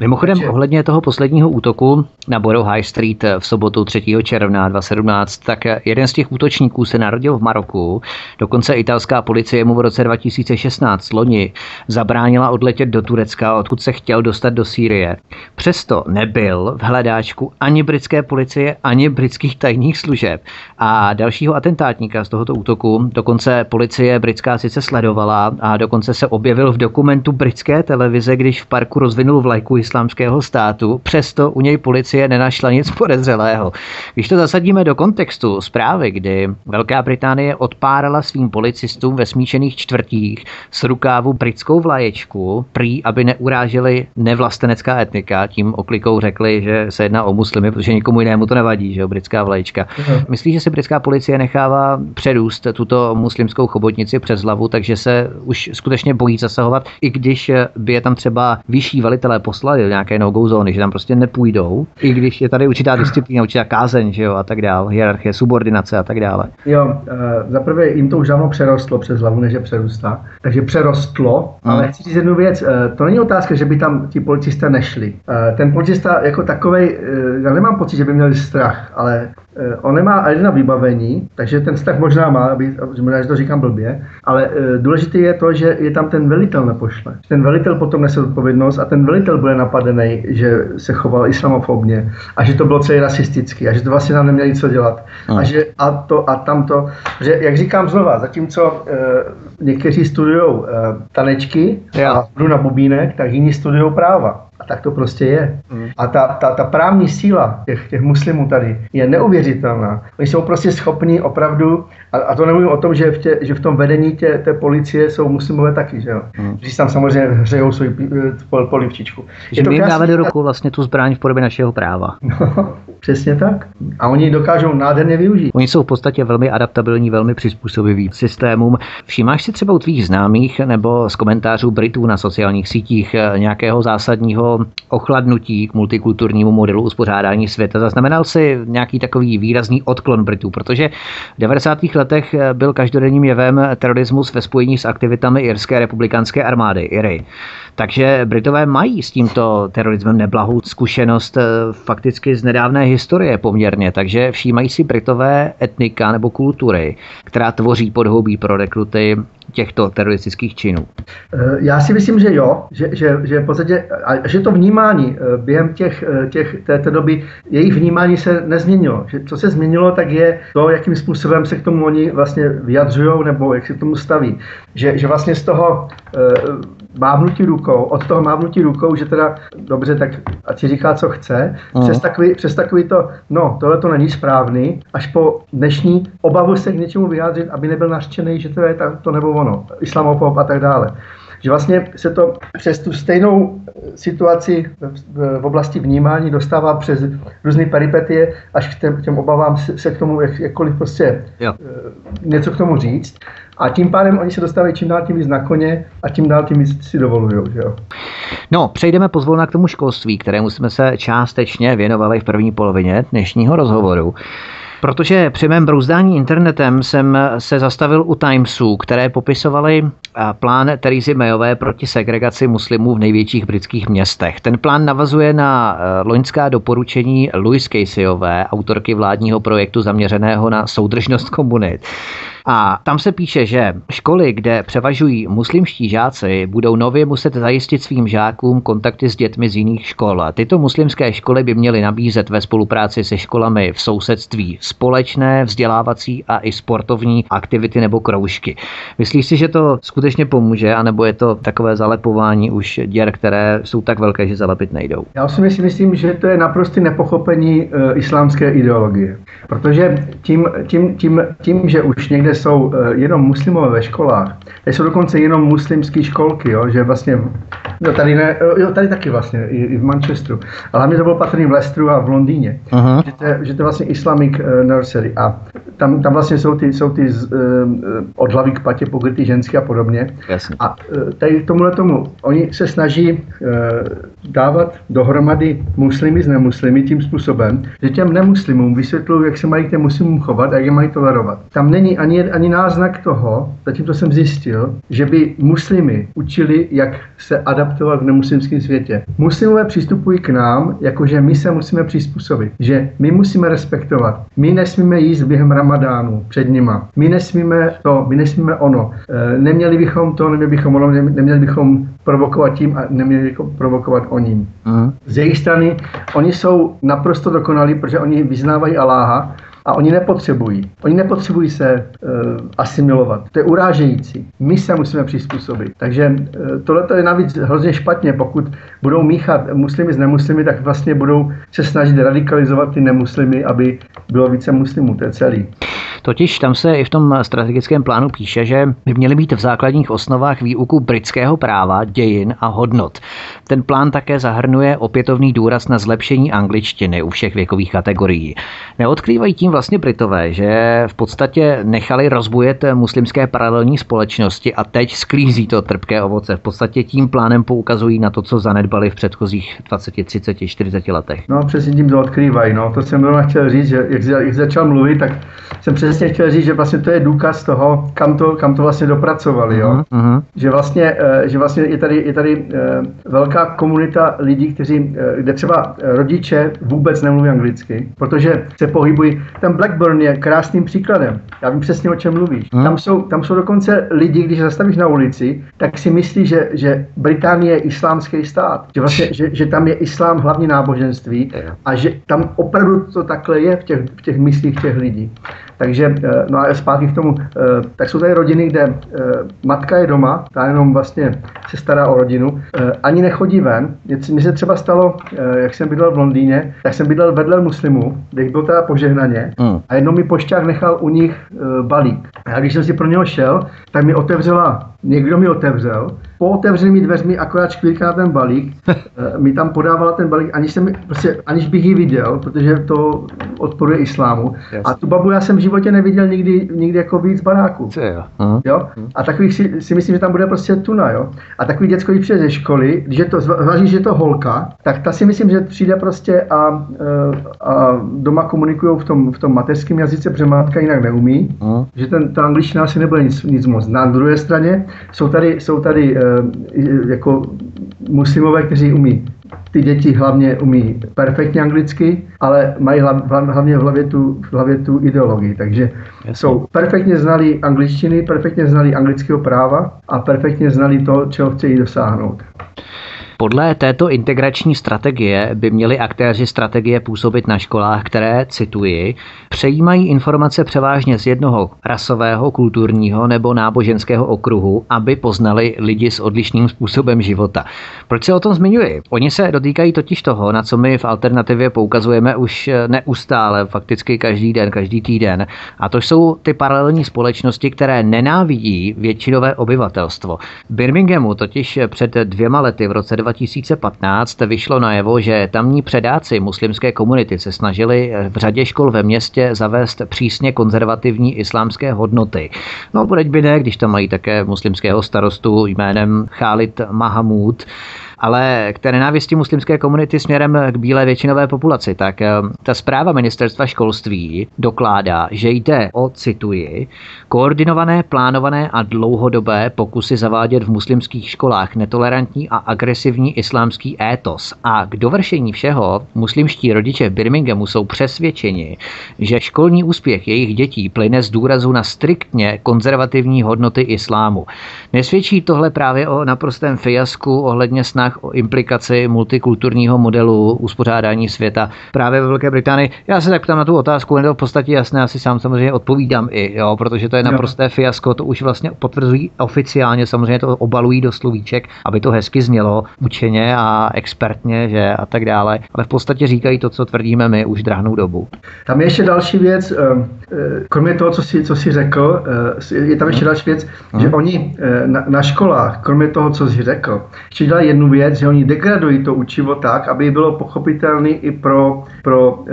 Mimochodem, Takže... ohledně toho posledního útoku na Borough High Street v sobotu třetího června dva tisíce sedmnáct, tak jeden z těch útočníků se narodil v Maroku. Dokonce italská policie mu v roce dva tisíce šestnáct loni zabránila odletět do Turecka, odkud se chtěl dostat do Sýrie. Přesto nebyl v hledáčku ani britské policie, ani britských tajných služeb. A dalšího atentátníka z tohoto útoku dokonce policie britská sice sledovala a dokonce se objevil v dokumentu britské televize, když v parku rozvinul vlajku Islámského státu, přesto u něj policie nenašla nic podezřelého. Když to zasadíme do kontextu zprávy, kdy Velká Británie odpárala svým policistům ve smíšených čtvrtích s rukávu britskou vlaječku, prý aby neuráželi nevlastenecká etnika. Tím oklikou řekli, že se jedná o muslimy, protože nikomu jinému to nevadí, že jo, britská vlaječka. Uh-huh. Myslíš, že se britská policie nechává předůst tuto muslimskou chobotnici přes hlavu, takže se už skutečně bojí zasahovat, i když by je tam třeba vyšší velitelé poslali do nějaké no-go zóny, že tam prostě nepůjdou, i když je tady určitá disciplína, určitá kázeň, že jo, a tak dále, hierarchie, subordinace a tak dále. Jo, e, za prvé jim to už dávno přerostlo přes hlavu, než je přerůstá. Takže přerostlo, uh-huh. ale chci říct jednu věc, e, to není otázka, že by tam ti policisté nešli. Ten policista jako takovej, já nemám pocit, že by měl strach, ale on nemá ani na vybavení, takže ten strach možná má, aby, možná, že to říkám blbě, ale důležité je to, že je tam ten velitel nepošle. Ten velitel potom nese odpovědnost a ten velitel bude napadený, že se choval islamofobně a že to bylo celý rasistický a že to vlastně nám neměli co dělat. Hmm. A že a to a tamto, že jak říkám znova, zatímco eh, někteří studují eh, tanečky a hru na bubínek, tak jiní studují práva. A tak to prostě je. Mm. A ta, ta, ta právní síla těch, těch muslimů tady je neuvěřitelná. Oni jsou prostě schopni opravdu, a, a to nemluvím o tom, že v, tě, že v tom vedení tě, té policie jsou muslimové taky, že jo. Mm. Když tam samozřejmě hřejou svůj polivčičku. Že my jim dáme do ruku vlastně tu zbraň v podobě našeho práva. No, přesně tak. A oni dokážou nádherně využít. Oni jsou v podstatě velmi adaptabilní, velmi přizpůsobiví systémům. Všimáš si třeba u tvých známých nebo z komentářů Britů na sociálních sítích nějakého zásadního ochladnutí k multikulturnímu modelu uspořádání světa? Zaznamenal si nějaký takový výrazný odklon Britů, protože v devadesátých letech byl každodenním jevem terorismus ve spojení s aktivitami irské republikánské armády, I R I. Takže Britové mají s tímto terorismem neblahou zkušenost fakticky z nedávné historie poměrně, takže všímají si Britové etnika nebo kultury, která tvoří podhoubí pro rekruty těchto teroristických činů. Já si myslím, že jo, že, že, že v podstatě, a že to vnímání během těch, těch této doby, jejich vnímání se nezměnilo. Že co se změnilo, tak je to, jakým způsobem se k tomu oni vlastně vyjadřujou nebo jak se k tomu staví. Že, že vlastně z toho e, mávnutí rukou, od toho mávnutí rukou, že teda dobře, tak ať si říká, co chce, mm. přes, takový, přes takový to, no, tohle to není správný, až po dnešní obavu se k něčemu vyjádřit, aby nebyl nařčený, že teda je to nebo ono, islamofob a tak dále. Že vlastně se to přes tu stejnou situaci v oblasti vnímání dostává přes různé peripetie, až k těm, těm obavám se k tomu jak, jakkoliv prostě jo. něco k tomu říct. A tím pádem oni se dostávají čím dál tím víc na koně a tím dál tím víc si dovolují. Že jo? No, přejdeme pozvolna k tomu školství, kterému jsme se částečně věnovali v první polovině dnešního rozhovoru. Protože při mém brouzdání internetem jsem se zastavil u Timesu, které popisovaly plán Theresy Mayové proti segregaci muslimů v největších britských městech. Ten plán navazuje na loňská doporučení Louise Caseyové, autorky vládního projektu zaměřeného na soudržnost komunit. A tam se píše, že školy, kde převažují muslimští žáci, budou nově muset zajistit svým žákům kontakty s dětmi z jiných škol. Tyto muslimské školy by měly nabízet ve spolupráci se školami v sousedství společné, vzdělávací a i sportovní aktivity nebo kroužky. Myslíš si, že to skutečně pomůže, anebo je to takové zalepování už děr, které jsou tak velké, že zalepit nejdou? Já si myslím, myslím že to je naprosté nepochopení uh, islámské ideologie. Protože tím, tím, tím, tím, že už někde jsou jenom muslimové ve školách. Tady jsou dokonce jenom muslimské školky, jo, že vlastně, jo, tady, ne, jo, tady taky vlastně, i, i v Manchesteru. Ale hlavně to bylo patrný v Leicesteru a v Londýně. Uh-huh. Že, to je, že to je vlastně Islamic Nursery a tam, tam vlastně jsou ty, jsou ty z, od hlavy k patě pokrytý ženský a podobně. Jasně. A tady tomuhle tomu, oni se snaží dávat dohromady muslimy s nemuslimy tím způsobem, že těm nemuslimům vysvětlují, jak se mají k těm muslimům chovat a jak je mají tolerovat. Tam není ani ani náznak toho, zatím to jsem zjistil, že by muslimy učili, jak se adaptovat v nemuslimském světě. Muslimové přistupují k nám, jakože my se musíme přizpůsobit, že my musíme respektovat. My nesmíme jíst během ramadánu před nima. My nesmíme to, my nesmíme ono. E, neměli bychom to, neměli bychom ono, neměli bychom provokovat tím a neměli bychom provokovat o ním. Mm. Z jejich strany, oni jsou naprosto dokonalí, protože oni vyznávají Alláha, a oni nepotřebují. Oni nepotřebují se e, asimilovat. To je urážející. My se musíme přizpůsobit. Takže e, tohle je navíc hrozně špatně. Pokud budou míchat muslimy s nemuslimy, tak vlastně budou se snažit radikalizovat ty nemuslimy, aby bylo více muslimů. To je celý. Totiž tam se i v tom strategickém plánu píše, že by měly být v základních osnovách výuku britského práva, dějin a hodnot. Ten plán také zahrnuje opětovný důraz na zlepšení angličtiny u všech věkových kategorií. Neodkrývají tím vlastně Britové, že v podstatě nechali rozbujet muslimské paralelní společnosti a teď sklízí to trpké ovoce. V podstatě tím plánem poukazují na to, co zanedbali v předchozích dvaceti, třiceti, čtyřiceti letech. No přesně tím to odkrývají. No. To jsem jenom chtěl říct, že jak, jak začal mluvit, tak jsem přesně chtěl říct, že vlastně to je důkaz toho, kam to, kam to vlastně dopracovali. Jo? Uh-huh. Že, vlastně, že vlastně je tady, je tady velká komunita lidí, kteří, kde třeba rodiče vůbec nemluví anglicky, protože se pohybují. Ten Blackburn je krásným příkladem. Já vím přesně, o čem mluvíš. Hmm. Tam jsou, tam jsou dokonce lidi, když zastavíš na ulici, tak si myslí, že, že Británie je islámský stát. Že, vlastně, že, že tam je islám hlavní náboženství a že tam opravdu to takhle je v těch, v těch myslích těch lidí. Takže, no a zpátky k tomu, tak jsou tady rodiny, kde matka je doma, ta jenom vlastně se stará o rodinu, ani nechodí ven. Mně se třeba stalo, jak jsem bydlel v Londýně, tak jsem bydlel vedle muslimů, kde jich bylo teda požehnaně, mm. a jednou mi pošťák nechal u nich balík. A když jsem si pro něho šel, tak mi otevřela, někdo mi otevřel, po otevřenými dveřmi akorát škvírkala ten balík, mi tam podávala ten balík, aniž, jsem, prostě, aniž bych ji viděl, protože to odporuje islámu. Yes. A tu babu já jsem v životě neviděl nikdy, nikdy jako víc baráků. Uh-huh. Jo? A takových si, si myslím, že tam bude prostě tuna. Jo? A takový děcko, když přijde ze školy, když je to, zvažíš, že je to holka, tak ta si myslím, že přijde prostě a, a doma komunikujou v tom, v tom mateřském jazyce, protože matka jinak neumí, uh-huh. že ten, ta angličtina asi nebude nic, nic moc. Na druhé straně jsou tady, jsou tady jako muslimové, kteří umí. Ty děti hlavně umí perfektně anglicky, ale mají hlavně v hlavě tu, v hlavě tu ideologii. Takže jsou perfektně znalí angličtiny, perfektně znalí anglického práva a perfektně znalí to, čeho chtějí dosáhnout. Podle této integrační strategie by měli aktéři strategie působit na školách, které, cituji, přejímají informace převážně z jednoho rasového, kulturního nebo náboženského okruhu, aby poznali lidi s odlišným způsobem života. Proč se o tom zmiňuji? Oni se dotýkají totiž toho, na co my v alternativě poukazujeme už neustále, fakticky každý den, každý týden. A to jsou ty paralelní společnosti, které nenávidí většinové obyvatelstvo. Birminghamu totiž před dvěma lety v roce dva tisíce patnáct vyšlo najevo, že tamní předáci muslimské komunity se snažili v řadě škol ve městě zavést přísně konzervativní islámské hodnoty. No proč by ne, když tam mají také muslimského starostu jménem Khalid Mahmood. Ale k té nenávisti muslimské komunity směrem k bílé většinové populaci, tak ta zpráva ministerstva školství dokládá, že jde o, cituji, koordinované, plánované a dlouhodobé pokusy zavádět v muslimských školách netolerantní a agresivní islámský étos. A k dovršení všeho muslimští rodiče v Birminghamu jsou přesvědčeni, že školní úspěch jejich dětí plyne z důrazu na striktně konzervativní hodnoty islámu. Nesvědčí tohle právě o naprostém fiasku ohledně snah o implikaci multikulturního modelu uspořádání světa právě ve Velké Británii? Já se tak ptám na tu otázku, je to v podstatě jasné, asi sám samozřejmě odpovídám i, jo, protože to je naprosté fiasko, to už vlastně potvrzují oficiálně, samozřejmě to obalují do slovíček, aby to hezky znělo učeně a expertně, že a tak dále, ale v podstatě říkají to, co tvrdíme my už drahnou dobu. Tam je ještě další věc, kromě toho, co si co si řekl, je tam ještě další věc, hmm. že oni na, na školách, kromě toho, co si řekl, ještě dělají jednu věc, že oni degradují to učivo tak, aby bylo pochopitelné i pro, pro e,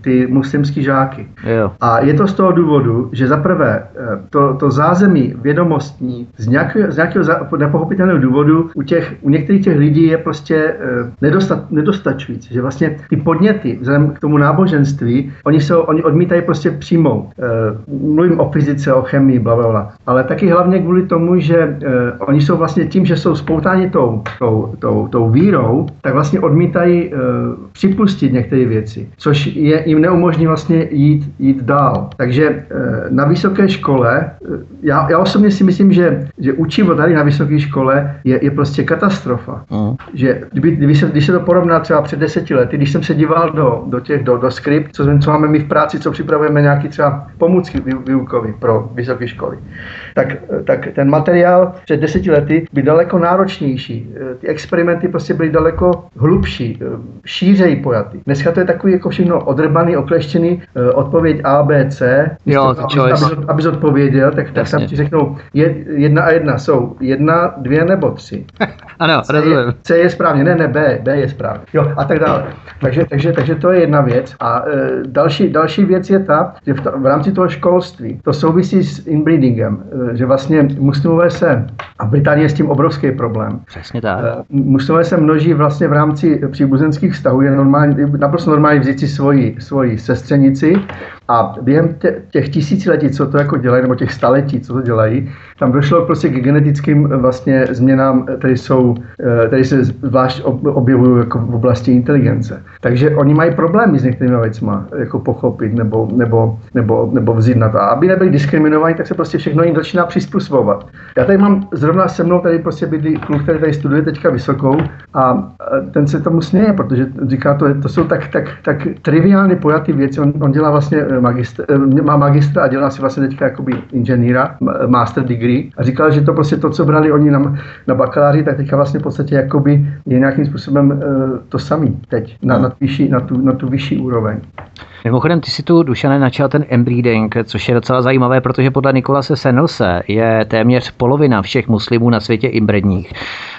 ty muslimský žáky. Jo. A je to z toho důvodu, že zaprvé e, to, to zázemí vědomostní z nějakého, z nějakého za, nepochopitelného důvodu u, těch, u některých těch lidí je prostě e, nedosta, nedostačující, že vlastně ty podněty vzhledem k tomu náboženství, oni, jsou, oni odmítají prostě přímo. E, mluvím o fyzice, o chemii, blablabla, ale taky hlavně kvůli tomu, že e, oni jsou vlastně tím, že jsou spoutáni tou, tou Tou, tou vírou, tak vlastně odmítají e, připustit některé věci, což je, jim neumožní vlastně jít, jít dál. Takže e, na vysoké škole, e, já, já osobně si myslím, že, že učivo tady na vysoké škole je, je prostě katastrofa. Mm. Že kdyby, kdyby se, když se to porovná třeba před deseti lety, když jsem se díval do, do těch, do, do skript, co, co máme my v práci, co připravujeme nějaký třeba pomůcky výukový pro vysoké školy, tak, tak ten materiál před deseti lety by daleko náročnější, e, experimenty prostě byly daleko hlubší, šířeji pojaty. Dneska to je takový jako všechno odrbaný, okleštěný, odpověď A, B, C. Jo, to, aby, aby zodpověděl, tak, tak tam ti řeknou jed, jedna a jedna jsou jedna, dvě nebo tři. Ano, C, rozumím. C je správně, ne, ne, B, B je správně. Jo, a tak dále. Takže, takže, takže to je jedna věc. A e, další, další věc je ta, že v, to, v rámci toho školství to souvisí s inbreedingem, e, že vlastně muslimové se, a Británie je s tím obrovský problém. Přesně tak. E, Muslimové se množí vlastně v rámci příbuzenských vztahů, je normální, naprosto normální vzít si svoji, svoji sestřenici a během těch tisíciletí, co to jako dělají, nebo těch staletí, co to dělají, tam došlo prostě k genetickým vlastně změnám, které jsou, které se zvlášť objevují jako v oblasti inteligence. Takže oni mají problémy s některými věcma, jako pochopit nebo, nebo, nebo, nebo vzít na to. A aby nebyli diskriminovaní, tak se prostě všechno jim začíná přizpůsobovat. Já tady mám, zrovna se mnou tady prostě bydlí kluk, který tady studuje teďka vysokou a ten se tomu směje, protože říká, to, to jsou tak, tak, tak triviálně pojatý věci, on, on dělá vlastně magistr, má magistra a dělá si vlastně teďka jakoby inženýra, master degree, a říkal, že to prostě to, co brali oni na, na bakaláři, tak teďka vlastně v podstatě jakoby je nějakým způsobem uh, to samý teď na, na, vyšší, na, tu, na tu vyšší úroveň. Mimochodem, ty si tu, Dušane, načal ten inbreeding, což je docela zajímavé, protože podle Nikolase Senelse je téměř polovina všech muslimů na světě inbredních.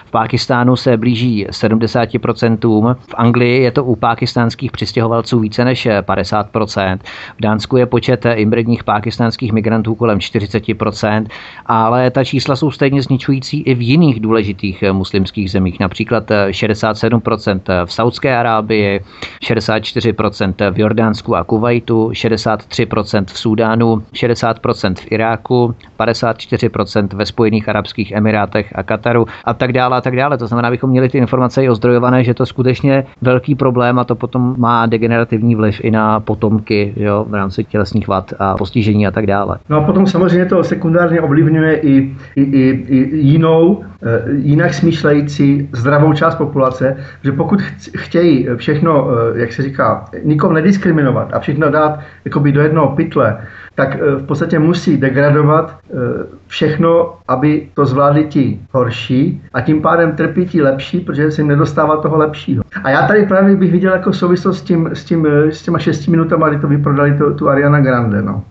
V Pákistánu se blíží sedmdesát procent, v Anglii je to u pákistánských přistěhovalců více než padesát procent, v Dánsku je počet inbredních pákistánských migrantů kolem čtyřicet procent, ale ta čísla jsou stejně zničující i v jiných důležitých muslimských zemích, například šedesát sedm procent v Saudské Arábii, šedesát čtyři procent v Jordánsku a Kuvajtu, šedesát tři procent v Súdánu, šedesát procent v Iráku, padesát čtyři procent ve Spojených arabských emirátech a Kataru a tak dále. A tak dále. To znamená, abychom měli ty informace i ozdrojované, že to skutečně velký problém a to potom má degenerativní vliv i na potomky, jo, v rámci tělesných vad a postižení a tak dále. No a potom samozřejmě to sekundárně ovlivňuje i, i, i, i jinou, jinak smýšlející zdravou část populace, že pokud chtějí všechno, jak se říká, nikoho nediskriminovat a všechno dát jakoby do jednoho pytle, tak v podstatě musí degradovat všechno, aby to zvládli ti horší a tím pádem trpí ti lepší, protože se jim nedostává toho lepšího. A já tady právě bych viděl jako souvislost s, tím, s, tím, s těma šesti minutama, kdy to vyprodali to, tu Ariana Grande. No.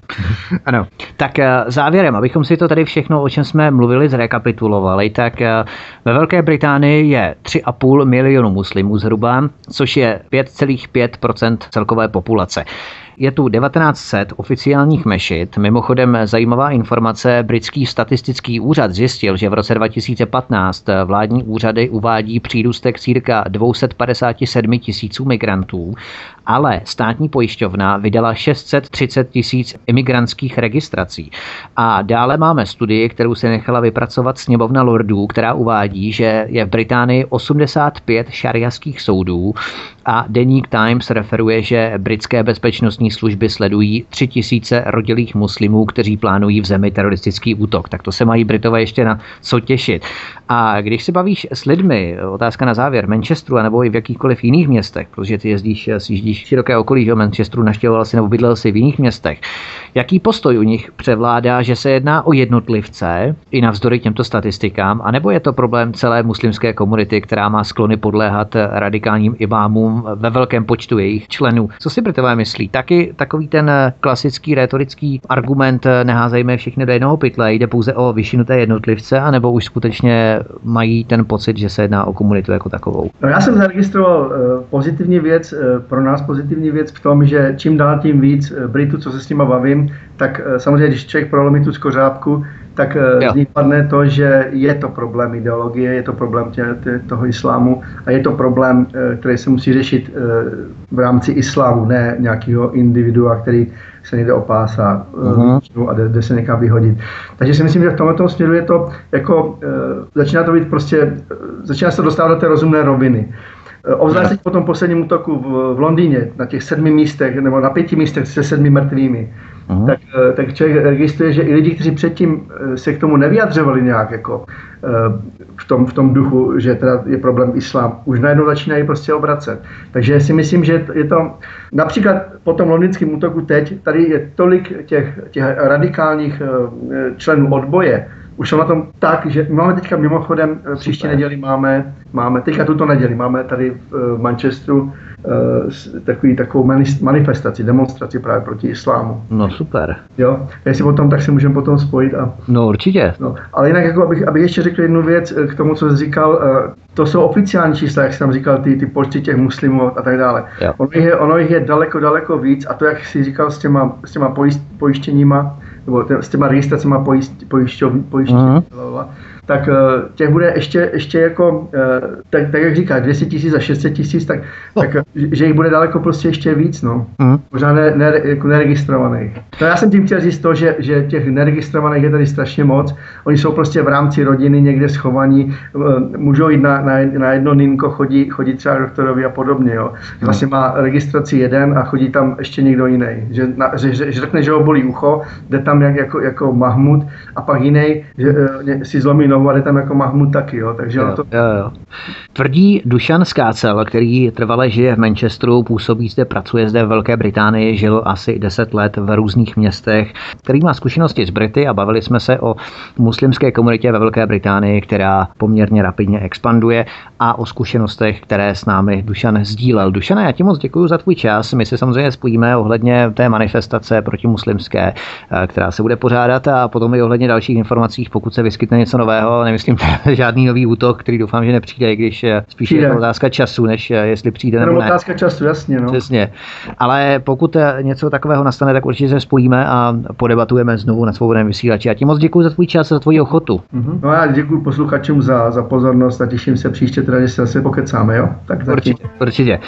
Ano, tak závěrem, abychom si to tady všechno, o čem jsme mluvili, zrekapitulovali, tak ve Velké Británii je tři a půl milionu muslimů zhruba, což je pět celá pět procenta celkové populace. Je tu devatenáct set oficiálních mešit. Mimochodem zajímavá informace, britský statistický úřad zjistil, že v roce dva tisíce patnáct vládní úřady uvádí přírůstek cirka dvě stě padesát sedm tisíců migrantů, ale státní pojišťovna vydala šest set třicet tisíc imigrantských registrací. A dále máme studii, kterou se nechala vypracovat sněmovna lordů, která uvádí, že je v Británii osmdesát pět šariaských soudů a deník Times referuje, že britské bezpečnostní služby sledují tři tisíce rodilých muslimů, kteří plánují v zemi teroristický útok. Tak to se mají Britové ještě na co těšit. A když se bavíš s lidmi, otázka na závěr, Manchesteru nebo i v jakýchkoliv jiných městech, protože ty jezdíš, sjíždíš široké okolí, že Manchesteru navštěvoval si nebo bydlel si v jiných městech, jaký postoj u nich převládá, že se jedná o jednotlivce i navzdory těmto statistikám, anebo je to problém celé muslimské komunity, která má sklony podléhat radikálním imámům ve velkém počtu jejich členů? Co si Britové myslí? Taky takový ten klasický rétorický argument, neházejme všechny do jednoho pytle, jde pouze o vyšinuté jednotlivce, anebo už skutečně mají ten pocit, že se jedná o komunitu jako takovou? No, já jsem zaregistroval pozitivní věc, pro nás pozitivní věc v tom, že čím dál tím víc Britů, co se s nima bavím, tak samozřejmě, když Čech prolomí tu skořápku, tak z nich padne to, že je to problém ideologie, je to problém tě, tě, toho islámu a je to problém, který se musí řešit v rámci islámu, ne nějakého individua, který se někde opásá uh-huh. a jde, jde se někam vyhodit. Takže si myslím, že v tomto směru je to jako, začíná to být prostě, začíná se dostávat do té rozumné roviny. Obzvláště po tom posledním útoku v, v Londýně, na těch sedmi místech, nebo na pěti místech se sedmi mrtvými, uh-huh. tak, tak člověk registruje, že i lidi, kteří předtím se k tomu nevyjadřovali nějak jako v tom, v tom duchu, že teda je problém islám, už najednou začínají prostě obracet. Takže si myslím, že je to, například po tom londýnském útoku teď, tady je tolik těch, těch radikálních členů odboje, už jsou na tom tak, že máme teďka mimochodem, příští neděli máme, máme, teďka tuto neděli máme tady v Manchesteru uh, takový, takovou manifestaci, demonstraci právě proti islámu. No super. Jo, jestli potom, tak se můžeme potom spojit. A, no určitě. No, ale jinak, jako abych, abych ještě řekl jednu věc k tomu, co jsi říkal, uh, to jsou oficiální čísla, jak jsi tam říkal, ty, ty počty těch muslimů a tak dále. Jo. Ono jich je, ono jich je daleko, daleko víc a to, jak jsi říkal s těma, s těma pojišť, pojištěníma, nebo s těma registracema pojišť, pojišťovní, pojišť, uh-huh. tak těch bude ještě, ještě jako, tak, tak jak říkáš, dvě stě tisíc a šest set tisíc, tak, oh. tak že jich bude daleko prostě ještě víc, no. Uh-huh. Možná ne, ne, jako neregistrovaných. No já jsem tím chtěl říct to, že, že těch neregistrovaných je tady strašně moc, oni jsou prostě v rámci rodiny někde schovaní, můžou jít na, na, na jedno ninko, chodí, chodí třeba doktorovi a podobně, jo. Uh-huh. Vlastně má registraci jeden a chodí tam ještě někdo jiný, že, na, že, že, že řekne, že ho bolí ucho, jde tam jak, jako, jako Mahmud a pak jiný, že, že si zlomí nohu objevovali tam jako Mahmood taky, jo, takže jo, to... Jo, jo. Tvrdí Dušan Skácel, který trvale žije v Manchesteru, působí zde, pracuje zde v Velké Británii, žil asi deset let v různých městech, který má zkušenosti s Brity a bavili jsme se o muslimské komunitě ve Velké Británii, která poměrně rapidně expanduje a o zkušenostech, které s námi Dušan sdílel. Dušane, já ti moc děkuji za tvůj čas. My se samozřejmě spojíme ohledně té manifestace protimuslimské, která se bude pořádat, a potom i ohledně dalších informací, pokud se vyskytne něco nového. Nemyslím žádný nový útok, který doufám, že nepřijde, i když spíš je to otázka času, než jestli přijde nebo ne. Otázka času, jasně, no. Přesně. Ale pokud něco takového nastane, tak určitě se spojíme a podebatujeme znovu na svobodném vysílači. Já ti moc děkuji za tvůj čas a za tvoji ochotu. Mm-hmm. No a děkuji posluchačům za, za pozornost a těším se příště, teda, že se zase pokecáme, jo? Tak určitě, určitě.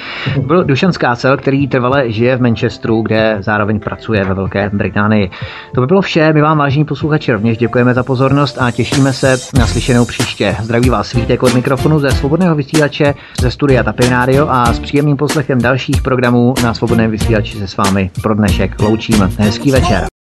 Byl Dušan Skácel, který trvale žije v Manchesteru, kde zároveň pracuje ve Velké Británii. To by bylo vše. My vám, vážení posluchači, rovněž děkujeme za pozornost a těšíme se na slyšenou příště. Zdraví vás Vítek od mikrofonu ze svobodného vysílače, ze studia Tapin-radio, a s příjemným poslechem dalších programů na svobodném vysílači se s vámi pro dnešek loučím. Hezký večer.